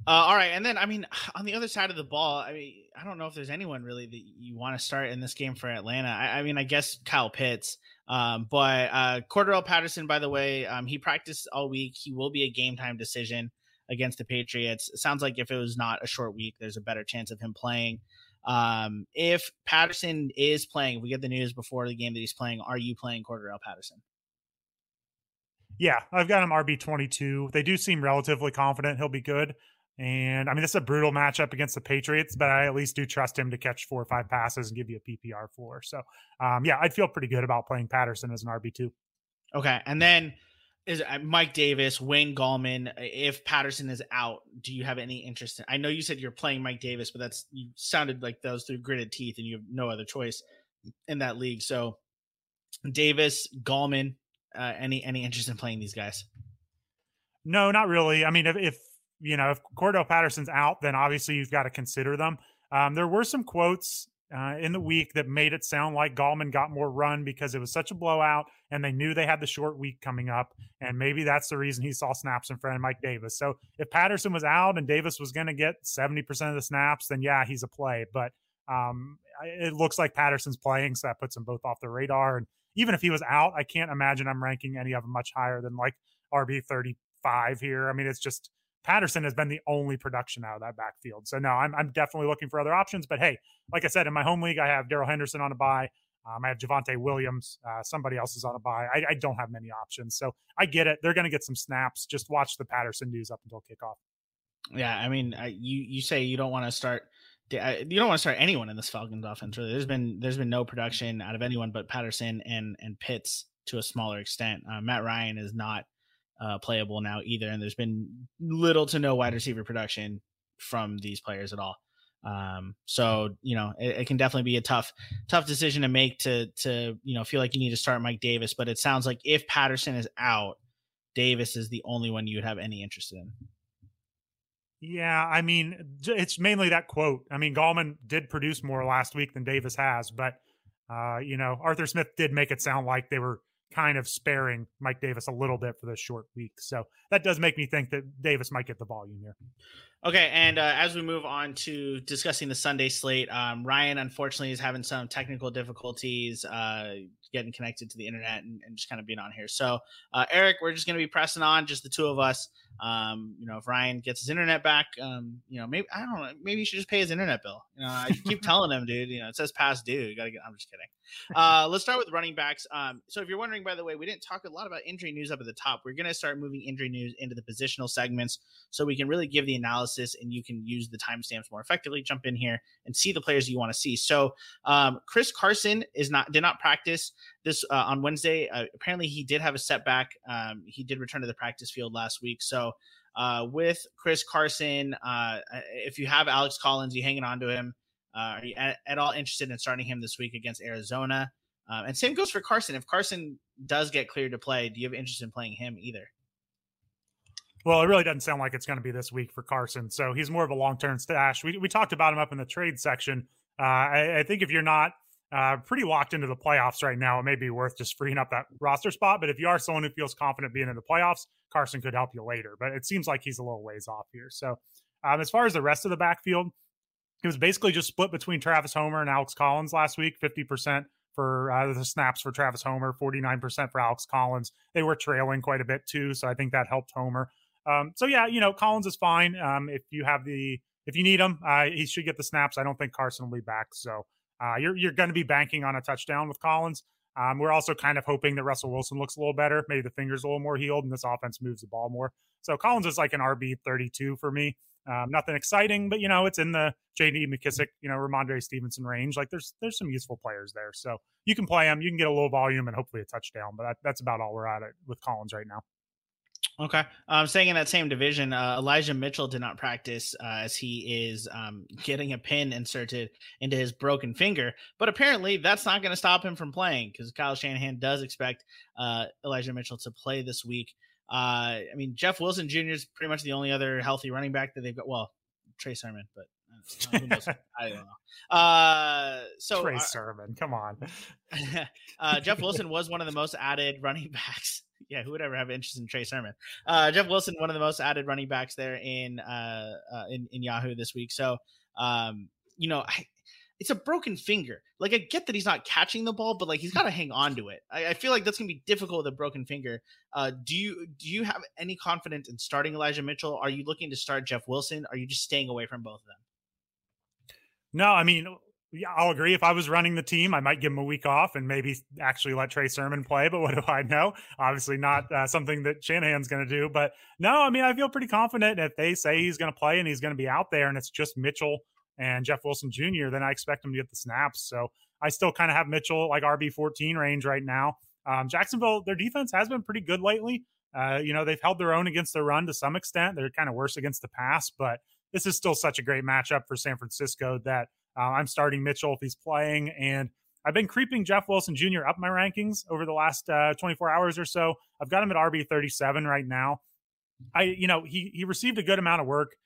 All right. And then, I mean, on the other side of the ball, I mean, I don't know if there's anyone really that you want to start in this game for Atlanta. I mean, I guess Kyle Pitts. But Cordarrelle Patterson, by the way, he practiced all week. He will be a game time decision against the Patriots. It sounds like if it was not a short week, there's a better chance of him playing. If Patterson is playing, if we get the news before the game that he's playing, are you playing Cordarrelle Patterson? Yeah, I've got him RB22. They do seem relatively confident he'll be good. And I mean, this is a brutal matchup against the Patriots, but I at least do trust him to catch 4 or 5 passes and give you a PPR floor. So, I'd feel pretty good about playing Patterson as an RB2. Okay. And then is Mike Davis, Wayne Gallman. If Patterson is out, do you have any interest in? I know you said you're playing Mike Davis, but you sounded like those through gritted teeth and you have no other choice in that league. So, Davis, Gallman, any interest in playing these guys? No, not really. I mean, if Cordarrelle Patterson's out, then obviously you've got to consider them. There were some quotes in the week that made it sound like Gallman got more run because it was such a blowout and they knew they had the short week coming up. And maybe that's the reason he saw snaps in front of Mike Davis. So if Patterson was out and Davis was going to get 70% of the snaps, then yeah, he's a play. But it looks like Patterson's playing, so that puts them both off the radar. And even if he was out, I can't imagine I'm ranking any of them much higher than like RB35 here. I mean, it's just Patterson has been the only production out of that backfield. So no, I'm definitely looking for other options, but hey, like I said, in my home league, I have Darrel Henderson on a bye. I have Javonte Williams. Somebody else is on a bye. I don't have many options. So I get it. They're going to get some snaps. Just watch the Patterson news up until kickoff. Yeah. I mean, you say you don't want to start. You don't want to start anyone in this Falcons offense. Really. There's been no production out of anyone, but Patterson and Pitts to a smaller extent. Matt Ryan is not playable now either, and there's been little to no wide receiver production from these players at all. It can definitely be a tough decision to make to feel like you need to start Mike Davis, but it sounds like if Patterson is out, Davis is the only one you would have any interest in. Yeah, I mean, it's mainly that quote. I mean, Gallman did produce more last week than Davis has, but Arthur Smith did make it sound like they were kind of sparing Mike Davis a little bit for this short week. So that does make me think that Davis might get the volume here. Okay. And as we move on to discussing the Sunday slate, Ryan, unfortunately, is having some technical difficulties getting connected to the internet and just kind of being on here. So Eric, we're just going to be pressing on, just the two of us. If Ryan gets his internet back, maybe, I don't know, maybe you should just pay his internet bill. I keep telling him, dude, it says past due. You got to get, I'm just kidding. Let's start with running backs. So if you're wondering, by the way, we didn't talk a lot about injury news up at the top. We're going to start moving injury news into the positional segments so we can really give the analysis and you can use the timestamps more effectively. Jump in here and see the players you want to see. So Chris Carson did not practice this on Wednesday. Apparently he did have a setback. He did return to the practice field last week. So with Chris Carson, if you have Alex Collins, you hanging on to him. Are you at all interested in starting him this week against Arizona? And same goes for Carson. If Carson does get cleared to play, do you have interest in playing him either? Well, it really doesn't sound like it's going to be this week for Carson. So he's more of a long-term stash. We talked about him up in the trade section. I think if you're not pretty locked into the playoffs right now, it may be worth just freeing up that roster spot. But if you are someone who feels confident being in the playoffs, Carson could help you later. But it seems like he's a little ways off here. So as far as the rest of the backfield, it was basically just split between Travis Homer and Alex Collins last week, 50% for the snaps for Travis Homer, 49% for Alex Collins. They were trailing quite a bit too, so I think that helped Homer. Collins is fine. If you have the if you need him, he should get the snaps. I don't think Carson will be back. So you're going to be banking on a touchdown with Collins. We're also kind of hoping that Russell Wilson looks a little better. Maybe the finger's a little more healed and this offense moves the ball more. So Collins is like an RB 32 for me. Nothing exciting, but, you know, it's in the J.D. McKissick, you know, Ramondre Stevenson range. Like there's some useful players there. So you can play them. You can get a low volume and hopefully a touchdown. But that's about all we're at it with Collins right now. Okay. Staying in that same division, Elijah Mitchell did not practice as he is getting a pin inserted into his broken finger. But apparently that's not going to stop him from playing because Kyle Shanahan does expect Elijah Mitchell to play this week. I mean, Jeff Wilson Jr. is pretty much the only other healthy running back that they've got. Well, Trey Sermon, but who knows? I don't know. So Trey Sermon, come on. Jeff Wilson was one of the most added running backs. Yeah, who would ever have interest in Trey Sermon? Jeff Wilson, one of the most added running backs there in Yahoo this week. So, you know, it's a broken finger. Like, I get that he's not catching the ball, but like he's got to hang on to it. I feel like that's gonna be difficult with a broken finger. Do you have any confidence in starting Elijah Mitchell? Are you looking to start Jeff Wilson? Are you just staying away from both of them? No, I mean, yeah, I'll agree. If I was running the team, I might give him a week off and maybe actually let Trey Sermon play. But what do I know? Obviously not something that Shanahan's going to do. But no, I mean, I feel pretty confident if they say he's going to play and he's going to be out there and it's just Mitchell and Jeff Wilson Jr., then I expect him to get the snaps. So I still kind of have Mitchell like RB14 range right now. Jacksonville, their defense has been pretty good lately. You know, they've held their own against the run to some extent. They're kind of worse against the pass, but this is still such a great matchup for San Francisco that I'm starting Mitchell if he's playing, and I've been creeping Jeff Wilson Jr. up my rankings over the last 24 hours or so. I've got him at RB 37 right now. He received a good amount of work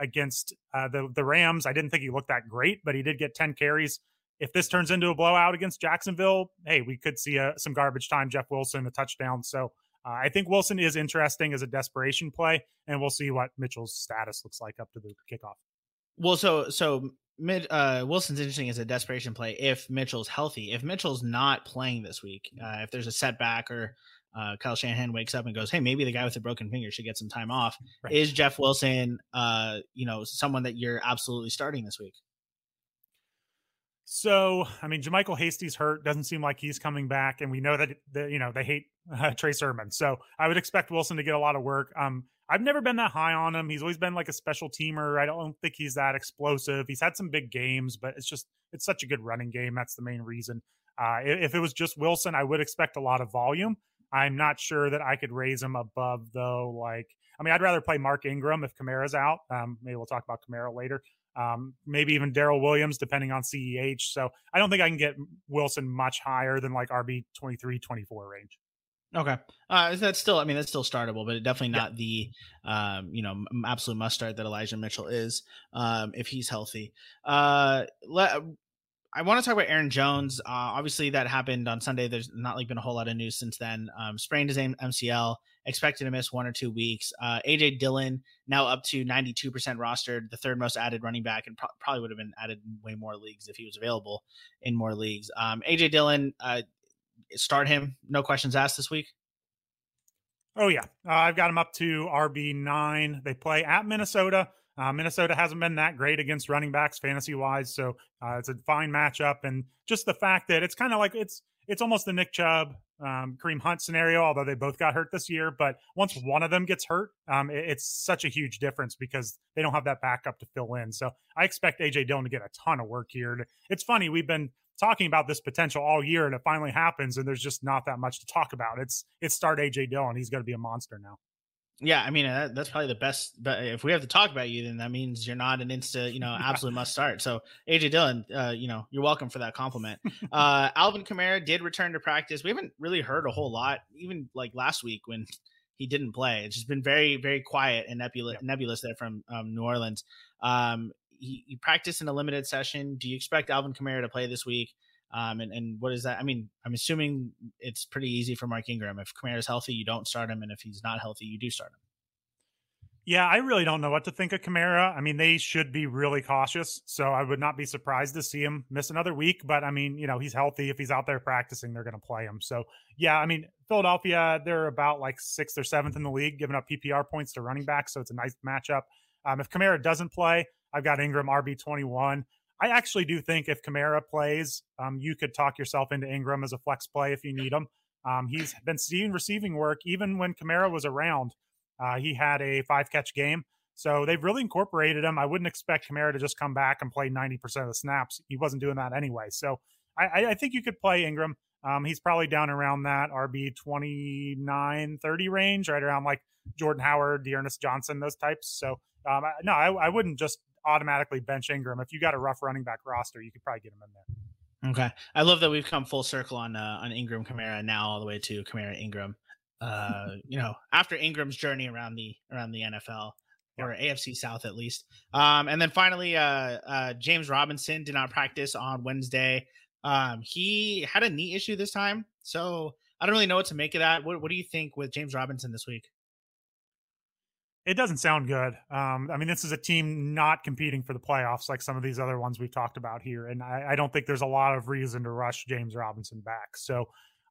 against the Rams. I didn't think he looked that great, but he did get 10 carries. If this turns into a blowout against Jacksonville, hey, we could see some garbage time, Jeff Wilson, a touchdown. So I think Wilson is interesting as a desperation play, and we'll see what Mitchell's status looks like up to the kickoff. Well, Wilson's interesting as a desperation play if Mitchell's healthy. If Mitchell's not playing this week, if there's a setback or Kyle Shanahan wakes up and goes, hey, maybe the guy with a broken finger should get some time off. Right. Is Jeff Wilson, someone that you're absolutely starting this week? So, I mean, Jermichael Hasty's hurt. Doesn't seem like he's coming back. And we know that, they hate Trey Sermon. So I would expect Wilson to get a lot of work. I've never been that high on him. He's always been like a special teamer. I don't think he's that explosive. He's had some big games, but it's such a good running game. That's the main reason. If it was just Wilson, I would expect a lot of volume. I'm not sure that I could raise him above, though. I'd rather play Mark Ingram if Kamara's out. Maybe we'll talk about Kamara later. Maybe even Darrel Williams, depending on CEH. So I don't think I can get Wilson much higher than like RB 23, 24 range. Okay. That's still startable, but definitely not the absolute must start that Elijah Mitchell is, if he's healthy. I want to talk about Aaron Jones. Obviously that happened on Sunday. There's not been a whole lot of news since then. Sprained his MCL, expected to miss 1 or 2 weeks. AJ Dillon now up to 92% rostered, the third most added running back, and probably would have been added in way more leagues if he was available in more leagues. AJ Dillon, start him, no questions asked this week. Oh yeah, I've got him up to RB9. They play at Minnesota. Minnesota hasn't been that great against running backs fantasy wise, so it's a fine matchup. And just the fact that it's kind of like it's almost the Nick Chubb, Kareem Hunt scenario, although they both got hurt this year. But once one of them gets hurt, it's such a huge difference because they don't have that backup to fill in. So I expect AJ Dillon to get a ton of work here. It's funny, we've been talking about this potential all year and it finally happens and there's just not that much to talk about. It's start AJ Dillon. He's going to be a monster now. Yeah. I mean, that's probably the best, but if we have to talk about you, then that means you're not an insta, absolute must start. So AJ Dillon, you're welcome for that compliment. Alvin Kamara did return to practice. We haven't really heard a whole lot, even like last week when he didn't play. It's just been very, very quiet and nebulous there from New Orleans. He practiced in a limited session. Do you expect Alvin Kamara to play this week? And what is that? I mean, I'm assuming it's pretty easy for Mark Ingram. If Kamara's healthy, you don't start him. And if he's not healthy, you do start him. Yeah, I really don't know what to think of Kamara. I mean, they should be really cautious. So I would not be surprised to see him miss another week. But I mean, he's healthy. If he's out there practicing, they're going to play him. So yeah, I mean, Philadelphia, they're about like 6th or 7th in the league, giving up PPR points to running backs. So it's a nice matchup. If Kamara doesn't play, I've got Ingram RB21. I actually do think if Kamara plays, you could talk yourself into Ingram as a flex play if you need him. He's been seeing receiving work even when Kamara was around. He had a 5-catch game. So they've really incorporated him. I wouldn't expect Kamara to just come back and play 90% of the snaps. He wasn't doing that anyway. So I think you could play Ingram. He's probably down around that RB 29, 30 range, right around like Jordan Howard, Dearness Johnson, those types. So I wouldn't just automatically bench Ingram. If you got a rough running back roster, you could probably get him in there. Okay. I love that we've come full circle on Ingram Kamara now all the way to Kamara Ingram, after Ingram's journey around the NFL. Or AFC South, at least. And then finally, James Robinson did not practice on Wednesday. He had a knee issue this time, so I don't really know what to make of that. What do you think with James Robinson this week? It doesn't sound good. This is a team not competing for the playoffs like some of these other ones we've talked about here, and I don't think there's a lot of reason to rush James Robinson back. So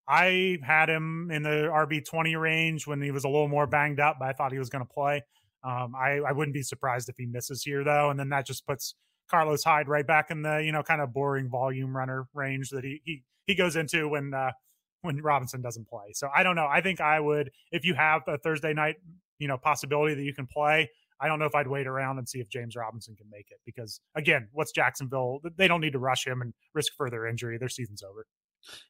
I had him in the RB20 range when he was a little more banged up, but I thought he was going to play. I wouldn't be surprised if he misses here, though. And then that just puts Carlos Hyde right back in the, kind of boring volume runner range that he goes into when Robinson doesn't play. So I don't know. I think I would, if you have a Thursday night, possibility that you can play, I don't know if I'd wait around and see if James Robinson can make it, because again, what's Jacksonville? They don't need to rush him and risk further injury. Their season's over.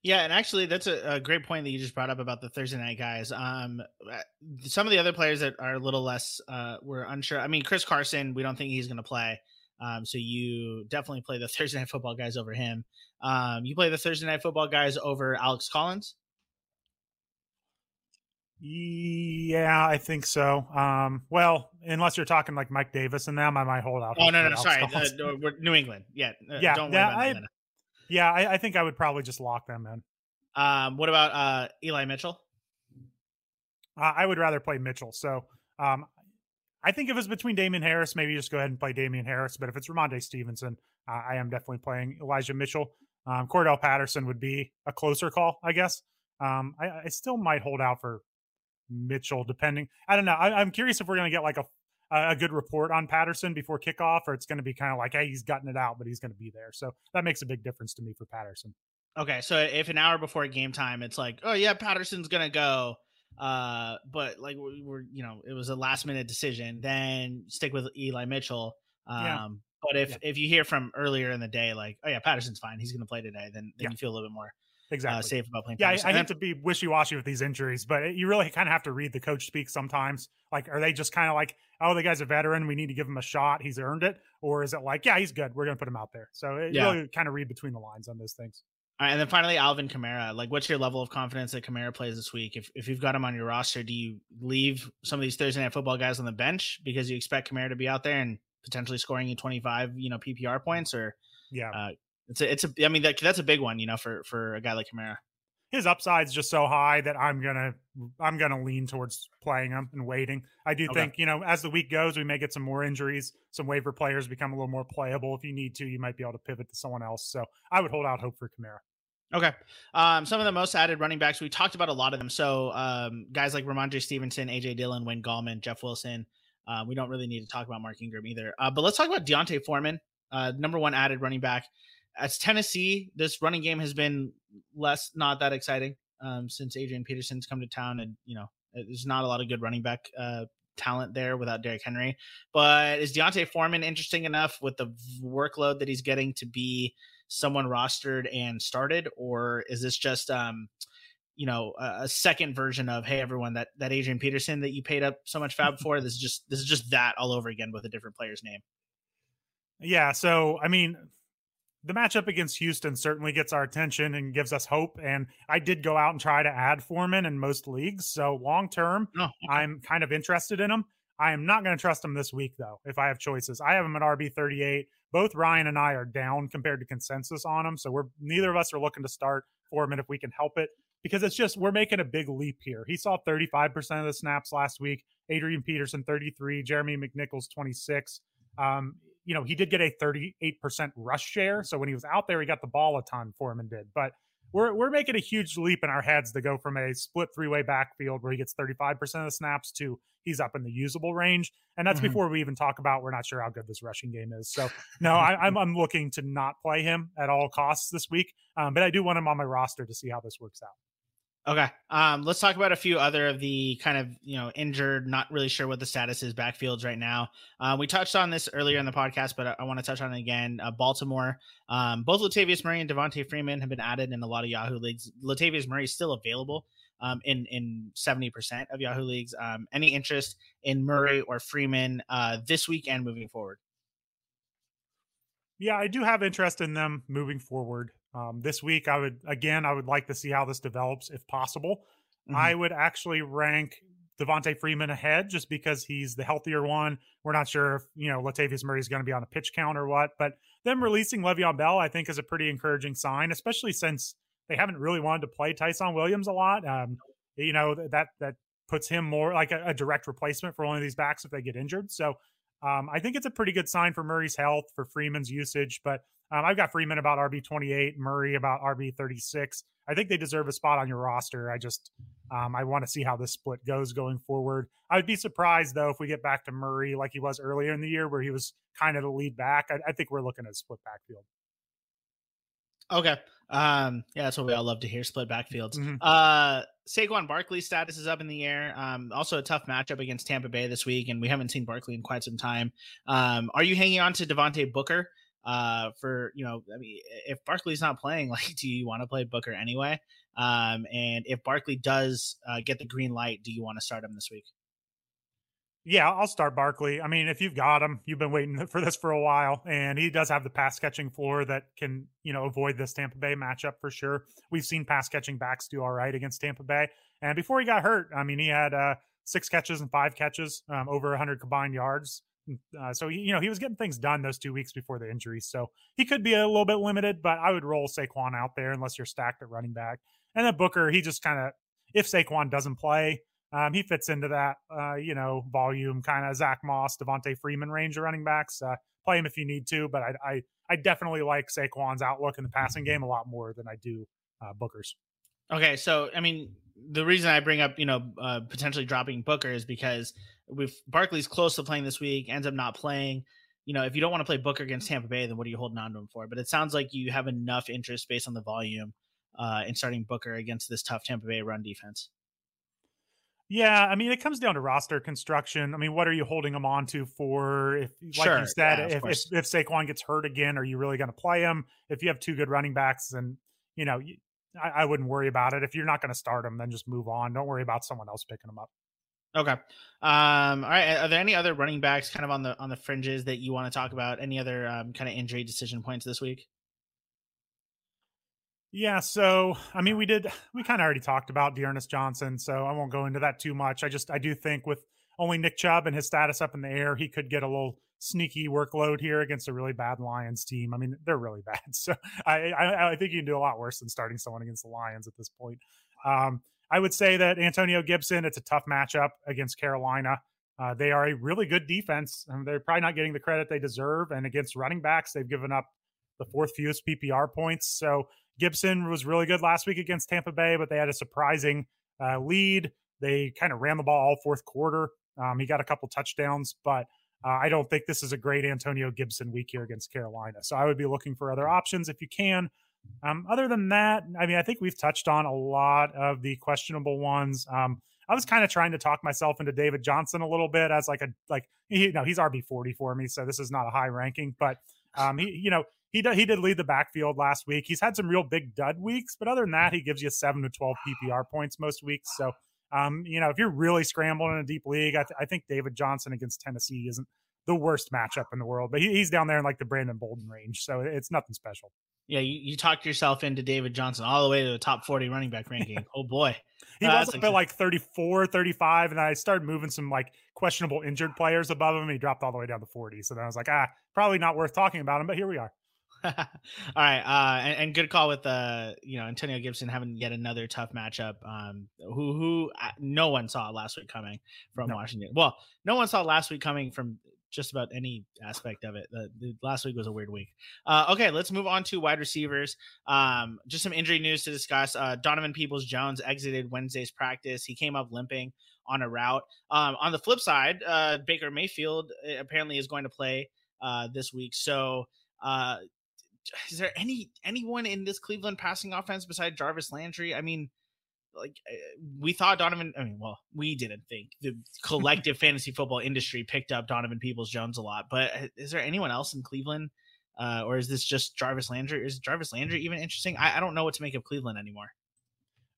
Yeah, and actually, that's a great point that you just brought up about the Thursday night guys. Some of the other players that are a little less, we're unsure. Chris Carson, we don't think he's going to play. So you definitely play the Thursday night football guys over him. You play the Thursday night football guys over Alex Collins? Yeah, I think so. Unless you're talking like Mike Davis and them, I might hold out. Oh, no, sorry. We're New England. Yeah. Don't worry about that. Yeah, I think I would probably just lock them in. What about Eli Mitchell? I would rather play Mitchell. So I think if it's between Damian Harris, maybe just go ahead and play Damian Harris. But if it's Ramondre Stevenson, I am definitely playing Elijah Mitchell. Cordell Patterson would be a closer call, I guess. I still might hold out for Mitchell, depending. I don't know. I'm curious if we're going to get like a good report on Patterson before kickoff, or it's going to be kind of like, hey, he's gotten it out, but he's going to be there. So that makes a big difference to me for Patterson. Okay. So if an hour before game time, it's like, oh yeah, Patterson's going to go. But like it was a last minute decision, then stick with Eli Mitchell. But if you hear from earlier in the day, like, oh yeah, Patterson's fine, he's going to play today, then you feel a little bit more safe about playing. Yeah, I have to be wishy-washy with these injuries, but you really kind of have to read the coach speak sometimes. Like, are they just kind of like, oh, the guy's a veteran, we need to give him a shot, he's earned it? Or is it like, yeah, he's good, we're going to put him out there? So you really kind of read between the lines on those things. All right, and then finally, Alvin Kamara. Like, what's your level of confidence that Kamara plays this week? If you've got him on your roster, do you leave some of these Thursday Night Football guys on the bench because you expect Kamara to be out there and potentially scoring you 25, PPR points? Or that's a big one, for a guy like Kamara. His upside's just so high that I'm gonna lean towards playing him and waiting. I do think, as the week goes, we may get some more injuries. Some waiver players become a little more playable. If you need to, you might be able to pivot to someone else. So I would hold out hope for Kamara. Okay. Some of the most added running backs, we talked about a lot of them. So guys like Ramondre Stevenson, AJ Dillon, Wayne Gallman, Jeff Wilson. We don't really need to talk about Mark Ingram either. But let's talk about Deontay Foreman, number one added running back. As Tennessee, this running game has been not that exciting since Adrian Peterson's come to town, and there's not a lot of good running back talent there without Derrick Henry. But is Deontay Foreman interesting enough with the workload that he's getting to be someone rostered and started, or is this just a second version of, hey, everyone, that Adrian Peterson that you paid up so much fab for? This is just that all over again with a different player's name. Yeah. So the matchup against Houston certainly gets our attention and gives us hope. And I did go out and try to add Foreman in most leagues. So long-term, I'm kind of interested in him. I am not going to trust him this week, though, if I have choices. I have him at RB38. Both Ryan and I are down compared to consensus on him. So neither of us are looking to start Foreman if we can help it, because it's just, we're making a big leap here. He saw 35% of the snaps last week. Adrian Peterson, 33. Jeremy McNichols, 26. He did get a 38% rush share. So when he was out there, he got the ball a ton, Foreman did. But we're making a huge leap in our heads to go from a split three-way backfield where he gets 35% of the snaps to he's up in the usable range. And that's before we even talk about, we're not sure how good this rushing game is. So no, I'm looking to not play him at all costs this week. But I do want him on my roster to see how this works out. Okay. Let's talk about a few other of the kind of, injured, not really sure what the status is backfields right now. We touched on this earlier in the podcast, but I want to touch on it again. Baltimore, both Latavius Murray and Devontae Freeman have been added in a lot of Yahoo leagues. Latavius Murray is still available in 70% of Yahoo leagues. Any interest in Murray or Freeman this weekend moving forward? Yeah, I do have interest in them moving forward. This week, I would like to see how this develops if possible. I would actually rank Devontae Freeman ahead just because he's the healthier one. We're not sure if, Latavius Murray is going to be on a pitch count or what, but them releasing Le'Veon Bell, I think, is a pretty encouraging sign, especially since they haven't really wanted to play Tyson Williams a lot. That puts him more like a direct replacement for one of these backs if they get injured. So I think it's a pretty good sign for Murray's health, for Freeman's usage, but I've got Freeman about RB28, Murray about RB36. I think they deserve a spot on your roster. I just, I want to see how this split goes going forward. I would be surprised, though, if we get back to Murray like he was earlier in the year where he was kind of the lead back. I think we're looking at a split backfield. Okay. Yeah, that's what we all love to hear, split backfields. Saquon Barkley's status is up in the air. Also a tough matchup against Tampa Bay this week, and we haven't seen Barkley in quite some time. Are you hanging on to Devontae Booker? If Barkley's not playing, do you want to play Booker anyway? And if Barkley does get the green light, do you want to start him this week? Yeah, I'll start Barkley. I mean, if you've got him, you've been waiting for this for a while, and he does have the pass catching floor that can, avoid this Tampa Bay matchup for sure. We've seen pass catching backs do all right against Tampa Bay. And before he got hurt, I mean, he had 6 catches and 5 catches, over 100 combined yards. So, he was getting things done those 2 weeks before the injury. So he could be a little bit limited, but I would roll Saquon out there unless you're stacked at running back. And then Booker, he just kind of, if Saquon doesn't play, he fits into that, volume kind of Zach Moss, Devontae Freeman range of running backs. Play him if you need to, but I definitely like Saquon's outlook in the passing game a lot more than I do Booker's. Okay. So, I mean, the reason I bring up, potentially dropping Booker is because with Barkley's close to playing this week, ends up not playing. If you don't want to play Booker against Tampa Bay, then what are you holding on to him for? But it sounds like you have enough interest based on the volume in starting Booker against this tough Tampa Bay run defense. Yeah, I mean, it comes down to roster construction. I mean, what are you holding him on to for? If, like sure, you said, yeah, if Saquon gets hurt again, are you really going to play him? If you have 2 good running backs, then, I wouldn't worry about it. If you're not going to start him, then just move on. Don't worry about someone else picking him up. Okay. All right. Are there any other running backs kind of on the fringes that you want to talk about? Any other kind of injury decision points this week? Yeah. So, I mean, we kind of already talked about Dearness Johnson, so I won't go into that too much. I do think with only Nick Chubb and his status up in the air, he could get a little sneaky workload here against a really bad Lions team. I mean, they're really bad. So I think you can do a lot worse than starting someone against the Lions at this point. I would say that Antonio Gibson, it's a tough matchup against Carolina. They are a really good defense, and they're probably not getting the credit they deserve. And against running backs, they've given up the 4th fewest PPR points. So Gibson was really good last week against Tampa Bay, but they had a surprising lead. They kind of ran the ball all 4th quarter. He got a couple touchdowns, but I don't think this is a great Antonio Gibson week here against Carolina. So I would be looking for other options if you can. Other than that, I mean, I think we've touched on a lot of the questionable ones. I was kind of trying to talk myself into David Johnson a little bit as he's RB40 for me. So this is not a high ranking, but he did lead the backfield last week. He's had some real big dud weeks, but other than that, he gives you 7 to 12 PPR points most weeks. So, if you're really scrambling in a deep league, I think David Johnson against Tennessee isn't the worst matchup in the world, but he's down there in the Brandon Bolden range. So it's nothing special. Yeah, you talked yourself into David Johnson all the way to the top 40 running back ranking. Oh, boy. He was up at 34, 35, and I started moving some questionable injured players above him. He dropped all the way down to 40. So then I was like, probably not worth talking about him, but here we are. All right. And good call with, Antonio Gibson having yet another tough matchup, who no one saw last week coming from Washington. Well, no one saw last week coming from just about any aspect of it. The last week was a weird week. Okay, let's move on to wide receivers. Just some injury news to discuss. Donovan Peoples-Jones exited Wednesday's practice. He came up limping on a route. On the flip side, Baker Mayfield apparently is going to play this week. So is there anyone in this Cleveland passing offense besides Jarvis Landry? I mean, like, we thought Donovan, I mean, well, we didn't think the collective fantasy football industry picked up Donovan Peoples-Jones a lot, but is there anyone else in Cleveland, or is this just Jarvis Landry? Is Jarvis Landry even interesting? I don't know what to make of Cleveland anymore.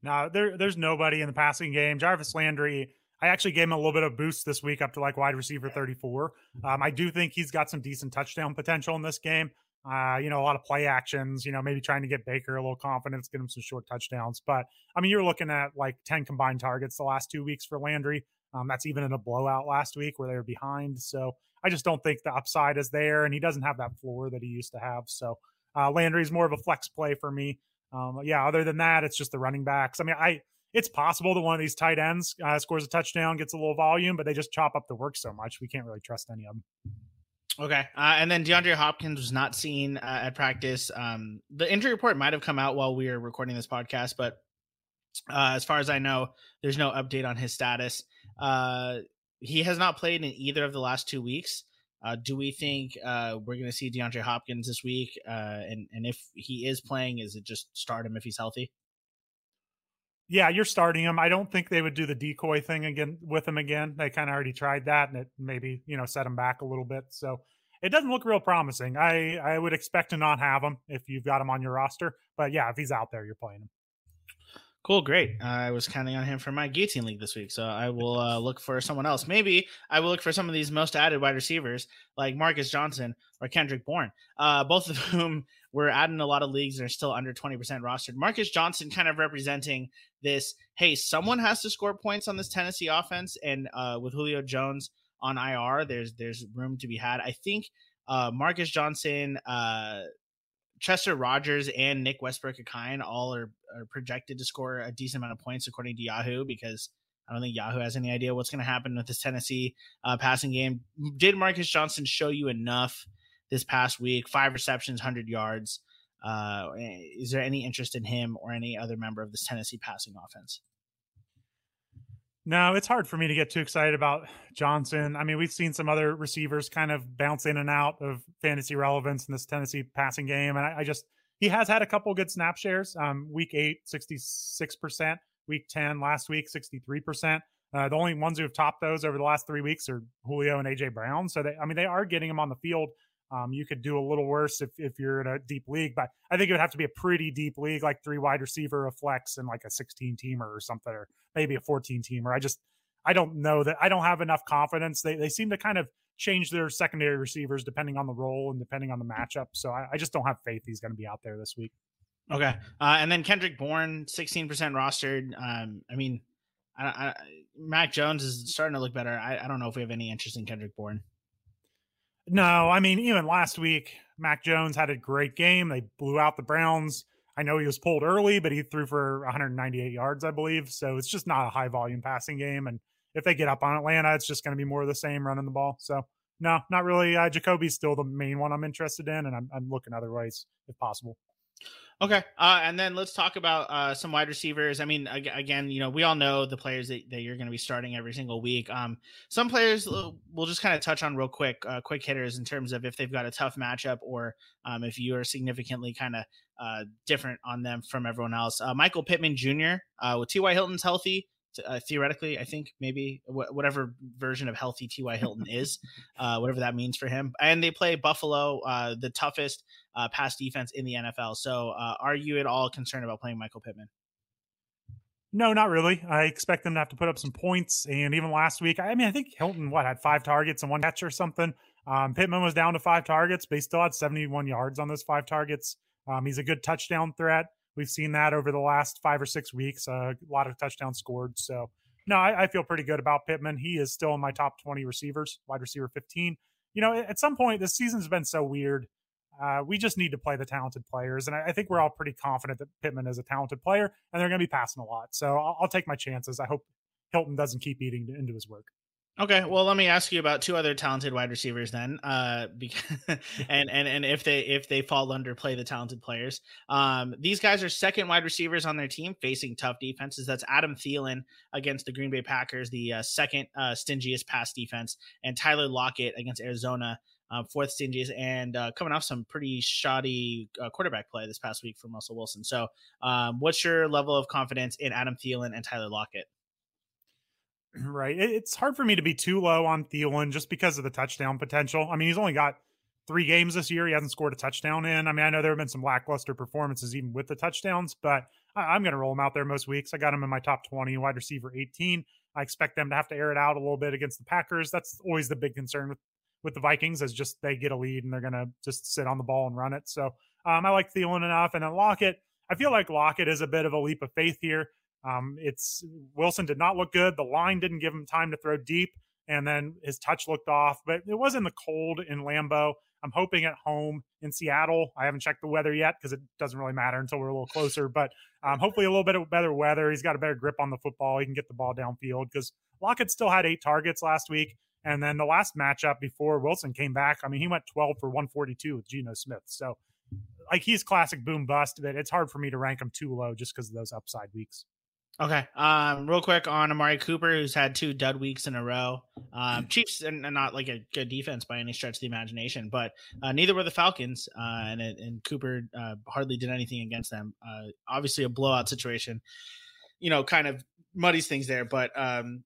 No, there's nobody in the passing game. Jarvis Landry, I actually gave him a little bit of boost this week up to like wide receiver 34. I do think he's got some decent touchdown potential in this game. You know, a lot of play actions, you know, maybe trying to get Baker a little confidence, get him some short touchdowns. But I mean, you're looking at like 10 combined targets the last 2 weeks for Landry. That's even in a blowout last week where they were behind. So I just don't think the upside is there, and he doesn't have that floor that he used to have. So Landry's more of a flex play for me. Yeah. Other than that, it's just the running backs. I mean, it's possible that one of these tight ends scores a touchdown, gets a little volume, but they just chop up the work so much. We can't really trust any of them. Okay. And then DeAndre Hopkins was not seen at practice. The injury report might have come out while we were recording this podcast, but as far as I know, there's no update on his status. He has not played in either of the last 2 weeks. Do we think we're going to see DeAndre Hopkins this week? And if he is playing, is it just start him if he's healthy? Yeah, you're starting him. I don't think they would do the decoy thing again with him again. They kind of already tried that, and it maybe, you know, set him back a little bit. So it doesn't look real promising. I would expect to not have him if you've got him on your roster. But yeah, if he's out there, you're playing him. Cool, great. I was counting on him for my guillotine league this week, so I will look for someone else. Maybe I will look for some of these most added wide receivers like Marcus Johnson or Kendrick Bourne, both of whom were added in a lot of leagues and are still under 20% rostered. Marcus Johnson kind of representing this, hey, someone has to score points on this Tennessee offense, and with Julio Jones on IR, there's room to be had. I think Marcus Johnson, Chester Rogers, and Nick Westbrook-Akine all are projected to score a decent amount of points according to Yahoo, because I don't think Yahoo has any idea what's going to happen with this Tennessee passing game. Did Marcus Johnson show you enough this past week? 5 receptions, 100 yards. Is there any interest in him or any other member of this Tennessee passing offense? No, it's hard for me to get too excited about Johnson. I mean, we've seen some other receivers kind of bounce in and out of fantasy relevance in this Tennessee passing game. And he has had a couple good snap shares. Week 8, 66%. Week 10, last week, 63%. The only ones who have topped those over the last 3 weeks are Julio and AJ Brown. So, they are getting him on the field. You could do a little worse if you're in a deep league, but I think it would have to be a pretty deep league, like 3 wide receiver, a flex, and like a 16-teamer or something, or maybe a 14-teamer. I don't know that I don't have enough confidence. They seem to kind of change their secondary receivers depending on the role and depending on the matchup. So I just don't have faith he's going to be out there this week. Okay. And then Kendrick Bourne, 16% rostered. Mac Jones is starting to look better. I don't know if we have any interest in Kendrick Bourne. No, I mean, even last week, Mac Jones had a great game. They blew out the Browns. I know he was pulled early, but he threw for 198 yards, I believe. So it's just not a high-volume passing game. And if they get up on Atlanta, it's just going to be more of the same running the ball. So, no, not really. Jakobi's still the main one I'm interested in, and I'm looking other ways if possible. Okay. And then let's talk about some wide receivers. I mean, again, you know, we all know the players that you're going to be starting every single week. Some players we'll just kind of touch on real quick, quick hitters in terms of if they've got a tough matchup or if you are significantly kind of different on them from everyone else. Michael Pittman Jr. With T.Y. Hilton's healthy, theoretically, I think maybe whatever version of healthy T.Y. Hilton is, whatever that means for him. And they play Buffalo, the toughest pass defense in the NFL. So are you at all concerned about playing Michael Pittman? No, not really. I expect them to have to put up some points. And even last week, I think Hilton, had 5 targets and 1 catch or something. Pittman was down to 5 targets, but he still had 71 yards on those 5 targets. He's a good touchdown threat. We've seen that over the last 5 or 6 weeks, a lot of touchdowns scored. So, no, I feel pretty good about Pittman. He is still in my top 20 receivers, wide receiver 15. You know, at some point, this season's been so weird. We just need to play the talented players. And I think we're all pretty confident that Pittman is a talented player, and they're going to be passing a lot. So I'll take my chances. I hope Hilton doesn't keep eating into his work. Okay, well, let me ask you about two other talented wide receivers then, because, and if they fall under play the talented players. These guys are second wide receivers on their team facing tough defenses. That's Adam Thielen against the Green Bay Packers, the second stingiest pass defense, and Tyler Lockett against Arizona, fourth stingiest, and coming off some pretty shoddy quarterback play this past week from Russell Wilson. So what's your level of confidence in Adam Thielen and Tyler Lockett? Right. It's hard for me to be too low on Thielen just because of the touchdown potential. I mean, he's only got 3 games this year. He hasn't scored a touchdown in. I mean, I know there have been some lackluster performances even with the touchdowns, but I'm going to roll him out there most weeks. I got him in my top 20, wide receiver 18. I expect them to have to air it out a little bit against the Packers. That's always the big concern with the Vikings, is just they get a lead and they're going to just sit on the ball and run it. So I like Thielen enough. And then Lockett, I feel like Lockett is a bit of a leap of faith here. It's Wilson did not look good. The line didn't give him time to throw deep, and then his touch looked off, but it was in the cold in Lambeau. I'm hoping at home in Seattle. I haven't checked the weather yet because it doesn't really matter until we're a little closer, but hopefully a little bit of better weather. He's got a better grip on the football. He can get the ball downfield, because Lockett still had 8 targets last week. And then the last matchup before Wilson came back, I mean, he went 12 for 142 with Geno Smith. So like, he's classic boom bust, but it's hard for me to rank him too low just because of those upside weeks. Okay. Real quick on Amari Cooper, who's had 2 dud weeks in a row. Chiefs and not like a good defense by any stretch of the imagination, but neither were the Falcons, and Cooper hardly did anything against them. Obviously, a blowout situation, you know, kind of muddies things there. But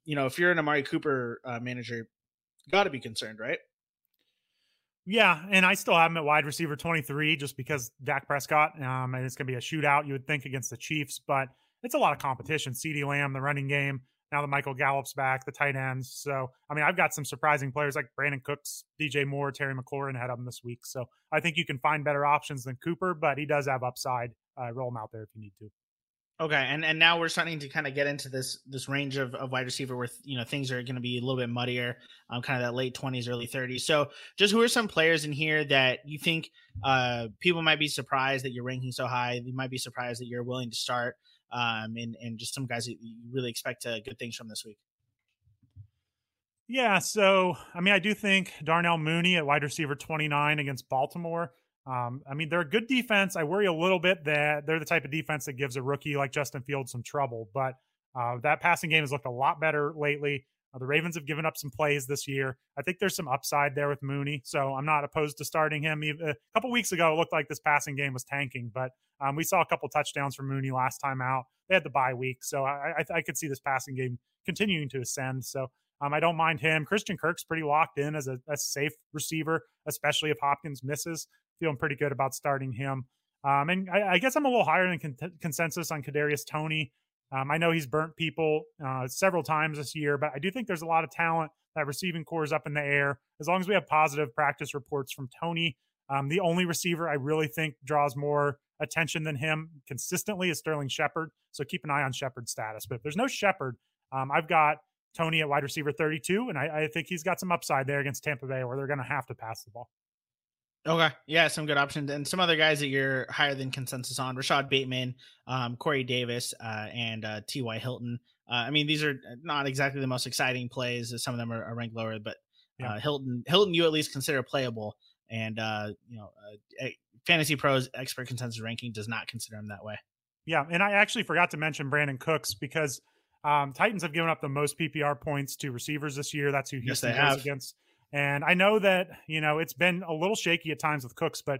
you know, if you're an Amari Cooper manager, you got to be concerned, right? Yeah, and I still have him at wide receiver 23 just because Dak Prescott, and it's going to be a shootout, you would think, against the Chiefs, but it's a lot of competition. CeeDee Lamb, the running game, now that Michael Gallup's back, the tight ends. So, I mean, I've got some surprising players like Brandon Cooks, DJ Moore, Terry McLaurin ahead of him this week. So I think you can find better options than Cooper, but he does have upside. Roll him out there if you need to. Okay, and now we're starting to kind of get into this range of wide receiver where, you know, things are going to be a little bit muddier, kind of that late 20s, early 30s. So just who are some players in here that you think people might be surprised that you're ranking so high? They might be surprised that you're willing to start. And just some guys that you really expect good things from this week. Yeah, so, I mean, I do think Darnell Mooney at wide receiver 29 against Baltimore. I mean, they're a good defense. I worry a little bit that they're the type of defense that gives a rookie like Justin Fields some trouble, but that passing game has looked a lot better lately. The Ravens have given up some plays this year. I think there's some upside there with Mooney, so I'm not opposed to starting him. A couple weeks ago, it looked like this passing game was tanking, but we saw a couple touchdowns from Mooney last time out. They had the bye week, so I could see this passing game continuing to ascend. So I don't mind him. Christian Kirk's pretty locked in as a safe receiver, especially if Hopkins misses. Feeling pretty good about starting him. And I guess I'm a little higher than consensus on Kadarius Toney. I know he's burnt people several times this year, but I do think there's a lot of talent. That receiving core is up in the air. As long as we have positive practice reports from Toney, the only receiver I really think draws more attention than him consistently is Sterling Shepard. So keep an eye on Shepard's status. But if there's no Shepard, I've got Toney at wide receiver 32, and I think he's got some upside there against Tampa Bay where they're going to have to pass the ball. Okay. Yeah, some good options. And some other guys that you're higher than consensus on: Rashad Bateman, Corey Davis, and T.Y. Hilton. I mean, these are not exactly the most exciting plays. Some of them are ranked lower, but yeah. Hilton, you at least consider playable. And, Fantasy Pros expert consensus ranking does not consider him that way. Yeah. And I actually forgot to mention Brandon Cooks because Titans have given up the most PPR points to receivers this year. That's who Houston goes against. And I know that, you know, it's been a little shaky at times with Cooks, but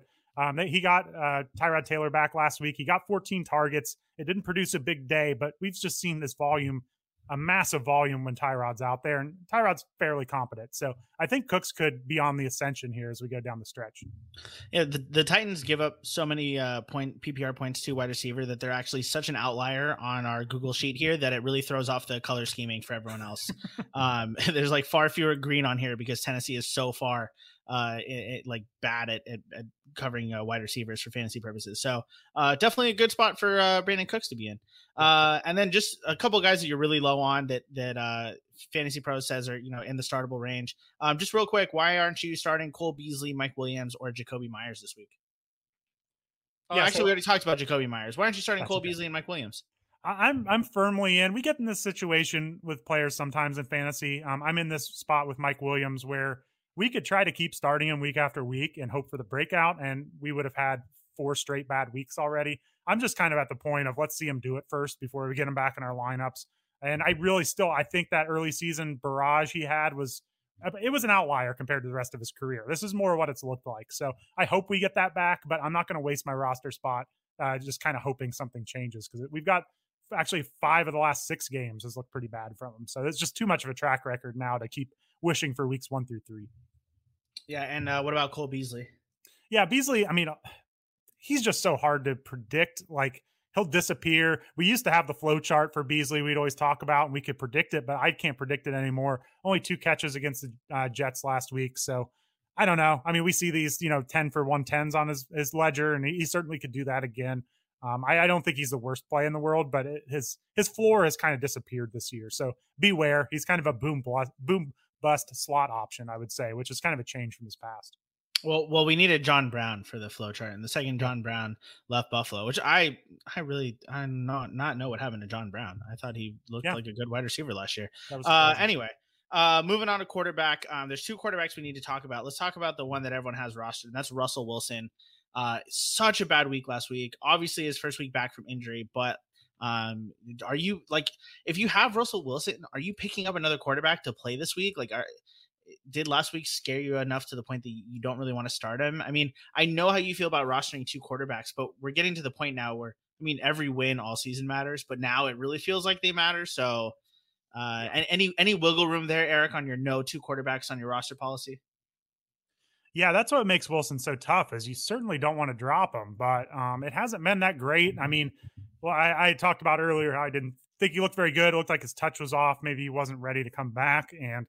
he got Tyrod Taylor back last week. He got 14 targets. It didn't produce a big day, but we've just seen this volume, a massive volume when Tyrod's out there, and Tyrod's fairly competent. So I think Cooks could be on the ascension here as we go down the stretch. Yeah, the Titans give up so many PPR points to wide receiver that they're actually such an outlier on our Google sheet here that it really throws off the color scheming for everyone else. There's like far fewer green on here because Tennessee is so far bad at covering wide receivers for fantasy purposes. So definitely a good spot for Brandon Cooks to be in. And then just a couple of guys that you're really low on that Fantasy Pros says are, you know, in the startable range. Just real quick, why aren't you starting Cole Beasley, Mike Williams, or Jakobi Meyers this week? We already talked about Jakobi Meyers. Why aren't you starting Cole Beasley and Mike Williams? I'm firmly in. We get in this situation with players sometimes in fantasy. I'm in this spot with Mike Williams where we could try to keep starting him week after week and hope for the breakout, and we would have had 4 straight bad weeks already. I'm just kind of at the point of let's see him do it first before we get him back in our lineups. And I really still, I think that early season barrage he had was an outlier compared to the rest of his career. This is more what it's looked like. So I hope we get that back, but I'm not going to waste my roster spot just kind of hoping something changes, because we've got actually 5 of the last 6 games has looked pretty bad from him. So it's just too much of a track record now to keep wishing for weeks 1 through 3. Yeah. And what about Cole Beasley? Yeah. Beasley, I mean, he's just so hard to predict. Like, he'll disappear. We used to have the flow chart for Beasley we'd always talk about, and we could predict it, but I can't predict it anymore. Only 2 catches against the Jets last week. So I don't know. I mean, we see these, 10 for 110s on his ledger, and he certainly could do that again. I don't think he's the worst play in the world, but his floor has kind of disappeared this year. So beware. He's kind of a boom bust slot option, I would say, which is kind of a change from his past. Well, we needed John Brown for the flow chart, and the second John Brown left Buffalo, which I really know what happened to John Brown. I thought he looked like a good wide receiver last year. Anyway, moving on to quarterback. There's 2 quarterbacks we need to talk about. Let's talk about the one that everyone has rostered, and that's Russell Wilson. Such a bad week last week. Obviously, his first week back from injury, but are you if you have Russell Wilson, are you picking up another quarterback to play this week? Did last week scare you enough to the point that you don't really want to start him? I mean, I know how you feel about rostering 2 quarterbacks, but we're getting to the point now where, I mean, every win all season matters, but now it really feels like they matter. So any wiggle room there, Eric, on your 2 quarterbacks on your roster policy? Yeah, that's what makes Wilson so tough, is you certainly don't want to drop him, but it hasn't been that great. I mean, well, I talked about earlier how I didn't think he looked very good. It looked like his touch was off. Maybe he wasn't ready to come back, and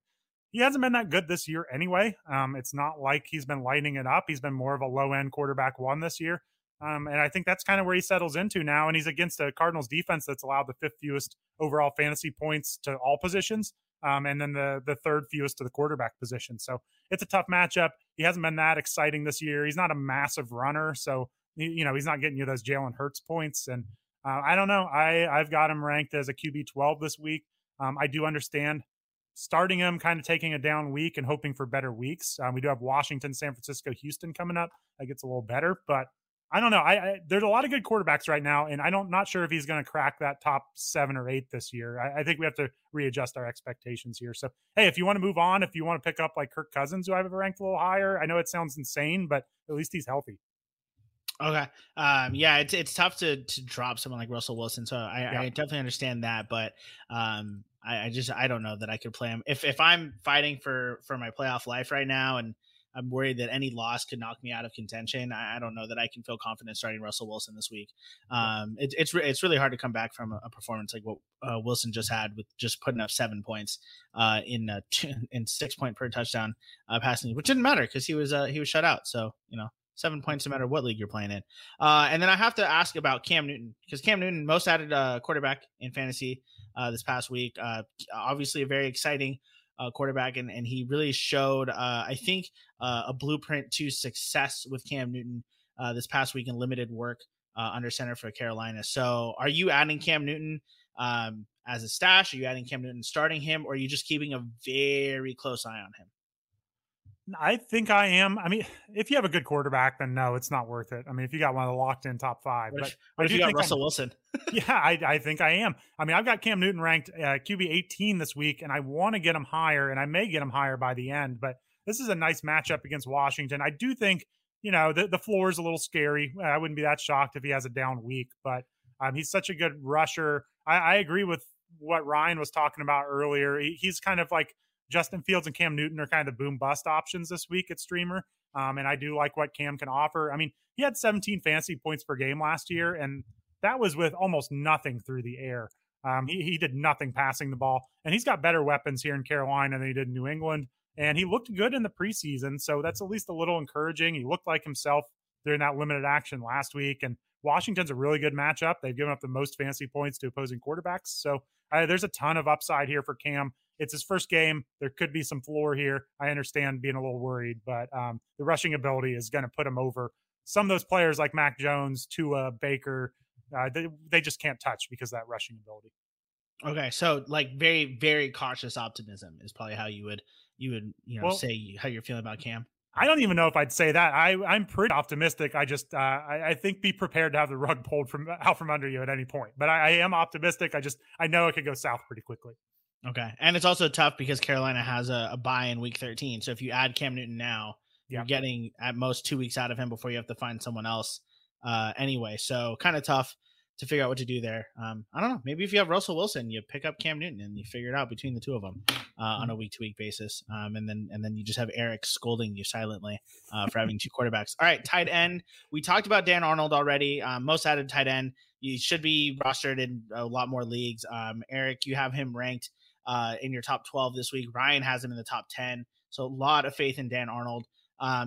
he hasn't been that good this year anyway. It's not like he's been lighting it up. He's been more of a low-end quarterback one this year. And I think that's kind of where he settles into now. And he's against a Cardinals defense that's allowed the 5th fewest overall fantasy points to all positions. And then the 3rd fewest to the quarterback position. So it's a tough matchup. He hasn't been that exciting this year. He's not a massive runner. So, he's not getting you those Jalen Hurts points. And I don't know. I've got him ranked as a QB 12 this week. I do understand starting him, kind of taking a down week and hoping for better weeks. We do have Washington, San Francisco, Houston coming up. That gets a little better, but I don't know. There's a lot of good quarterbacks right now, and not sure if he's going to crack that top 7 or 8 this year. I think we have to readjust our expectations here. So, hey, if you want to move on, if you want to pick up like Kirk Cousins, who I have ranked a little higher, I know it sounds insane, but at least he's healthy. Okay. Yeah, it's tough to drop someone like Russell Wilson. So I definitely understand that, but I don't know that I could play him if I'm fighting for my playoff life right now, and I'm worried that any loss could knock me out of contention. I don't know that I can feel confident starting Russell Wilson this week. It's really hard to come back from a performance like what Wilson just had, with just putting up 7 points in 6 point per touchdown passing, which didn't matter because he was shut out. So 7 points no matter what league you're playing in. And then I have to ask about Cam Newton, because Cam Newton, most added quarterback in fantasy this past week. Obviously a very exciting quarterback, and he really showed, a blueprint to success with Cam Newton this past week in limited work under center for Carolina. So are you adding Cam Newton as a stash? Are you adding Cam Newton, starting him, or are you just keeping a very close eye on him? I think I am. I mean, if you have a good quarterback, then no, it's not worth it. I mean, if you got one of the locked in top 5, but if you got Russell Wilson, yeah, I think I am. I mean, I've got Cam Newton ranked QB 18 this week, and I want to get him higher, and I may get him higher by the end, but this is a nice matchup against Washington. I do think, the floor is a little scary. I wouldn't be that shocked if he has a down week, but he's such a good rusher. I agree with what Ryan was talking about earlier. He's kind of like, Justin Fields and Cam Newton are kind of the boom bust options this week at streamer. And I do like what Cam can offer. I mean, he had 17 fantasy points per game last year, and that was with almost nothing through the air. He did nothing passing the ball, and he's got better weapons here in Carolina than he did in New England. And he looked good in the preseason. So that's at least a little encouraging. He looked like himself during that limited action last week. And Washington's a really good matchup. They've given up the most fantasy points to opposing quarterbacks. So there's a ton of upside here for Cam. It's his first game. There could be some floor here. I understand being a little worried, but the rushing ability is going to put him over some of those players like Mac Jones, Tua, Baker, They just can't touch because of that rushing ability. Okay, so like very, very cautious optimism is probably how you would say how you're feeling about Cam. I don't even know if I'd say that. I'm pretty optimistic. I just I think be prepared to have the rug pulled out from under you at any point. But I am optimistic. I know it could go south pretty quickly. Okay, and it's also tough because Carolina has a bye in Week 13. So if you add Cam Newton now, you're getting at most 2 weeks out of him before you have to find someone else. Anyway, so kind of tough to figure out what to do there. I don't know. Maybe if you have Russell Wilson, you pick up Cam Newton and you figure it out between the two of them on a week-to-week basis. And then you just have Eric scolding you silently for having two quarterbacks. All right, tight end. We talked about Dan Arnold already. Most added tight end. He should be rostered in a lot more leagues. Eric, you have him ranked in your top 12 this week. Ryan has him in the top 10. So a lot of faith in Dan Arnold.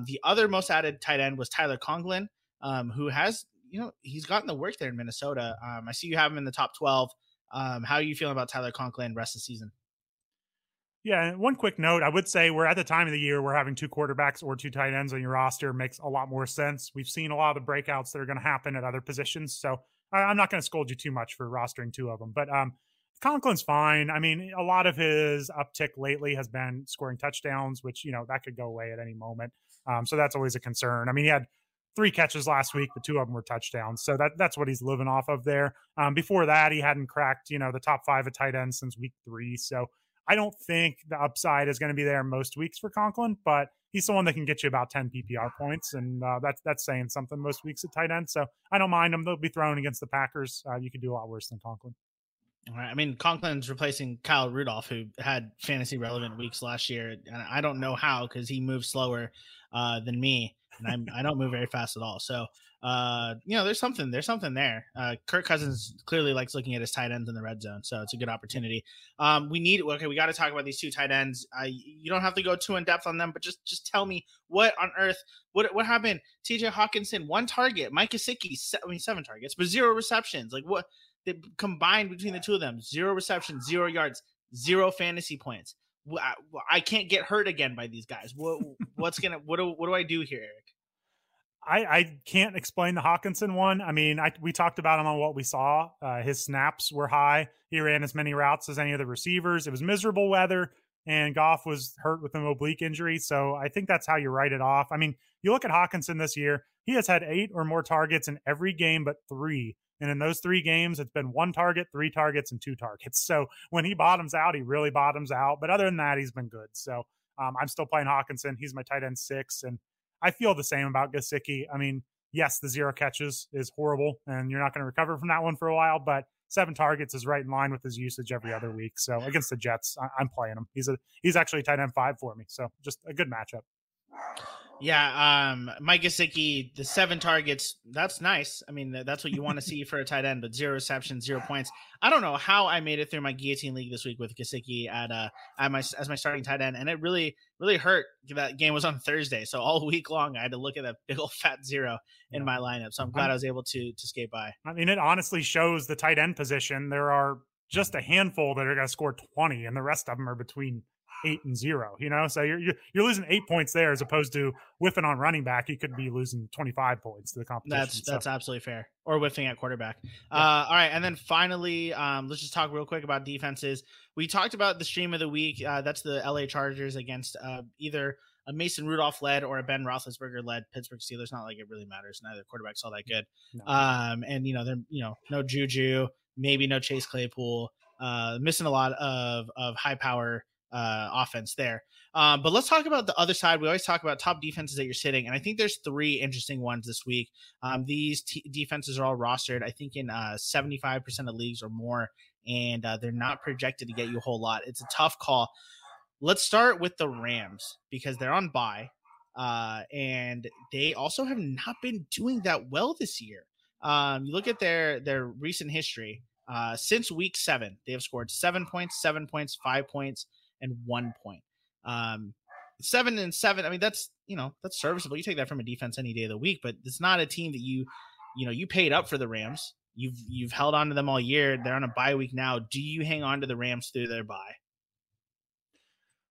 The other most added tight end was Tyler Conklin, who has, he's gotten the work there in Minnesota. I see you have him in the top 12. How are you feeling about Tyler Conklin rest of the season? Yeah. And one quick note, I would say we're at the time of the year where having two quarterbacks or two tight ends on your roster makes a lot more sense. We've seen a lot of the breakouts that are going to happen at other positions. So I'm not going to scold you too much for rostering two of them, but Conklin's fine. I mean, a lot of his uptick lately has been scoring touchdowns, which, that could go away at any moment. So that's always a concern. I mean, he had 3 catches last week, but 2 of them were touchdowns. So that's what he's living off of there. Before that, he hadn't cracked, the top 5 at tight end since Week 3. So I don't think the upside is going to be there most weeks for Conklin, but he's someone that can get you about 10 PPR points. And that's saying something most weeks at tight end. So I don't mind him. They'll be thrown against the Packers. You could do a lot worse than Conklin. All right. I mean, Conklin's replacing Kyle Rudolph, who had fantasy relevant weeks last year. And I don't know how, because he moves slower than me. And I don't move very fast at all. So, there's something there. Kirk Cousins clearly likes looking at his tight ends in the red zone. So it's a good opportunity. We got to talk about these two tight ends. You don't have to go too in depth on them, but just tell me what on earth, what happened? TJ Hawkinson, 1 target, Mike Gesicki, 7 targets, but 0 receptions. Like what they combined between the two of them, 0 receptions, 0 yards, 0 fantasy points. I can't get hurt again by these guys. What do I do here, Eric? I can't explain the Hawkinson one. I mean, we talked about him on what we saw. His snaps were high. He ran as many routes as any of the receivers. It was miserable weather, and Goff was hurt with an oblique injury. So I think that's how you write it off. I mean, you look at Hawkinson this year, he has had 8 or more targets in every game but 3. And in those 3 games, it's been 1 target, 3 targets, and 2 targets. So when he bottoms out, he really bottoms out. But other than that, he's been good. So I'm still playing Hawkinson. He's my tight end 6. And I feel the same about Gesicki. I mean, yes, the 0 catches is horrible, and you're not going to recover from that one for a while. But 7 targets is right in line with his usage every other week. So against the Jets, I'm playing him. He's actually tight end 5 for me. So just a good matchup. Yeah, Mike Gesicki, the 7 targets, that's nice. I mean, that's what you want to see for a tight end, but 0 receptions, 0 points. I don't know how I made it through my guillotine league this week with Gesicki as my starting tight end, and it really, really hurt. That game was on Thursday, so all week long I had to look at that big old fat 0 in my lineup, so I'm glad I was able to skate by. I mean, it honestly shows the tight end position. There are just a handful that are going to score 20, and the rest of them are between 8 and 0, so you're losing 8 points there, as opposed to whiffing on running back. You could be losing 25 points to the competition. That's absolutely fair. Or whiffing at quarterback. Yeah. All right. And then finally, let's just talk real quick about defenses. We talked about the stream of the week. That's the LA Chargers against either a Mason Rudolph led or a Ben Roethlisberger led Pittsburgh Steelers. Not like it really matters. Neither quarterback's all that good. No. And they're, no Juju, maybe no Chase Claypool, missing a lot of high power offense there. But let's talk about the other side. We always talk about top defenses that you're sitting, and I think there's 3 interesting ones this week. These defenses are all rostered, I think, in 75% of leagues or more, and they're not projected to get you a whole lot. It's a tough call. Let's start with the Rams, because they're on bye, and they also have not been doing that well this year. You look at their recent history. Since Week 7, they have scored 7 points, 7 points, 5 points, and 1 point. 7 and 7. I mean, that's, that's serviceable. You take that from a defense any day of the week, but it's not a team that you paid up for the Rams. You've held on to them all year. They're on a bye week now. Do you hang on to the Rams through their bye?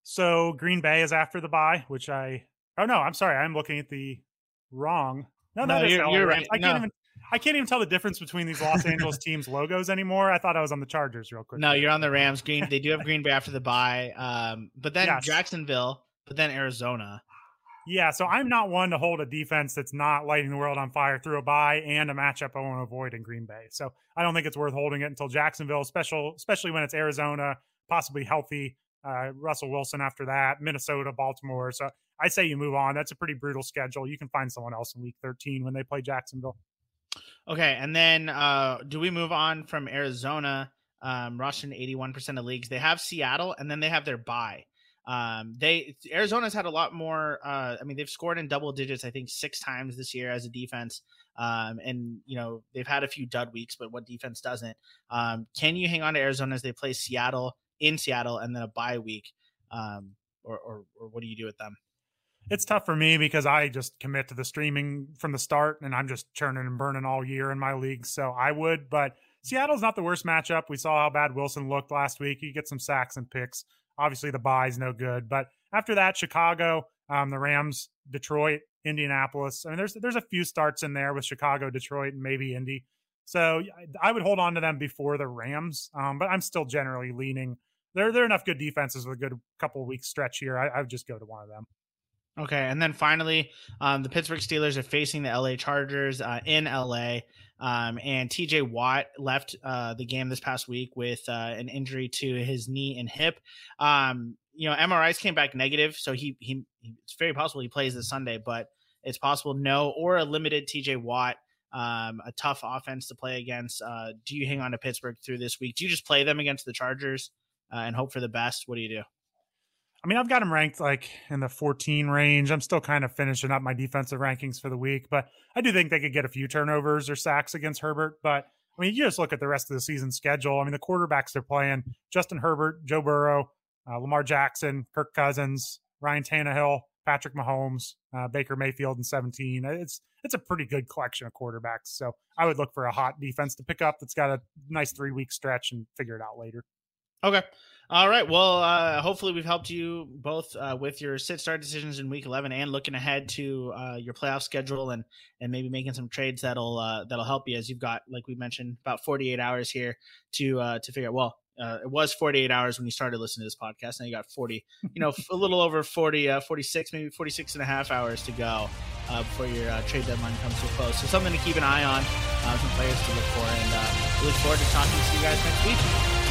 So Green Bay is after the bye, which I'm looking at the wrong. No, you're right. I can't even. I can't even tell the difference between these Los Angeles teams' logos anymore. I thought I was on the Chargers real quick. No, you're on the Rams. Green. They do have Green Bay after the bye. But then Jacksonville, but then Arizona. Yeah, so I'm not one to hold a defense that's not lighting the world on fire through a bye and a matchup I want to avoid in Green Bay. So I don't think it's worth holding it until Jacksonville, especially when it's Arizona, possibly healthy Russell Wilson after that, Minnesota, Baltimore. So I say you move on. That's a pretty brutal schedule. You can find someone else in Week 13 when they play Jacksonville. Okay, and then do we move on from Arizona? Russian 81% of leagues. They have Seattle, and then they have their bye. Arizona's had a lot more, they've scored in double digits, I think 6 times this year as a defense. And you know, they've had a few dud weeks, but what defense doesn't? Can you hang on to Arizona as they play Seattle in Seattle and then a bye week? Or what do you do with them? It's tough for me because I just commit to the streaming from the start and I'm just churning and burning all year in my league. So I would, but Seattle's not the worst matchup. We saw how bad Wilson looked last week. You get some sacks and picks. Obviously, the bye is no good. But after that, Chicago, the Rams, Detroit, Indianapolis. I mean, there's a few starts in there with Chicago, Detroit, and maybe Indy. So I would hold on to them before the Rams. But I'm still generally leaning. There are enough good defenses with a good couple of weeks stretch here. I would just go to one of them. Okay, and then finally, the Pittsburgh Steelers are facing the LA Chargers in LA. And TJ Watt left the game this past week with an injury to his knee and hip. MRIs came back negative, so he it's very possible he plays this Sunday, but it's possible no or a limited TJ Watt. A tough offense to play against. Do you hang on to Pittsburgh through this week? Do you just play them against the Chargers and hope for the best? What do you do? I mean, I've got them ranked like in the 14 range. I'm still kind of finishing up my defensive rankings for the week, but I do think they could get a few turnovers or sacks against Herbert. But I mean, you just look at the rest of the season schedule. I mean, the quarterbacks they're playing, Justin Herbert, Joe Burrow, Lamar Jackson, Kirk Cousins, Ryan Tannehill, Patrick Mahomes, Baker Mayfield in 17. It's a pretty good collection of quarterbacks. So I would look for a hot defense to pick up that's got a nice 3-week stretch and figure it out later. Okay. All right. Well, hopefully we've helped you both with your sit-start decisions in Week 11 and looking ahead to your playoff schedule and maybe making some trades that'll help you as you've got, like we mentioned, about 48 hours here to figure out. Well, it was 48 hours when you started listening to this podcast. Now you got 40, a little over 40, 46, maybe 46 and a half hours to go before your trade deadline comes to a close. So something to keep an eye on, some players to look for, and we look forward to talking to you guys next week.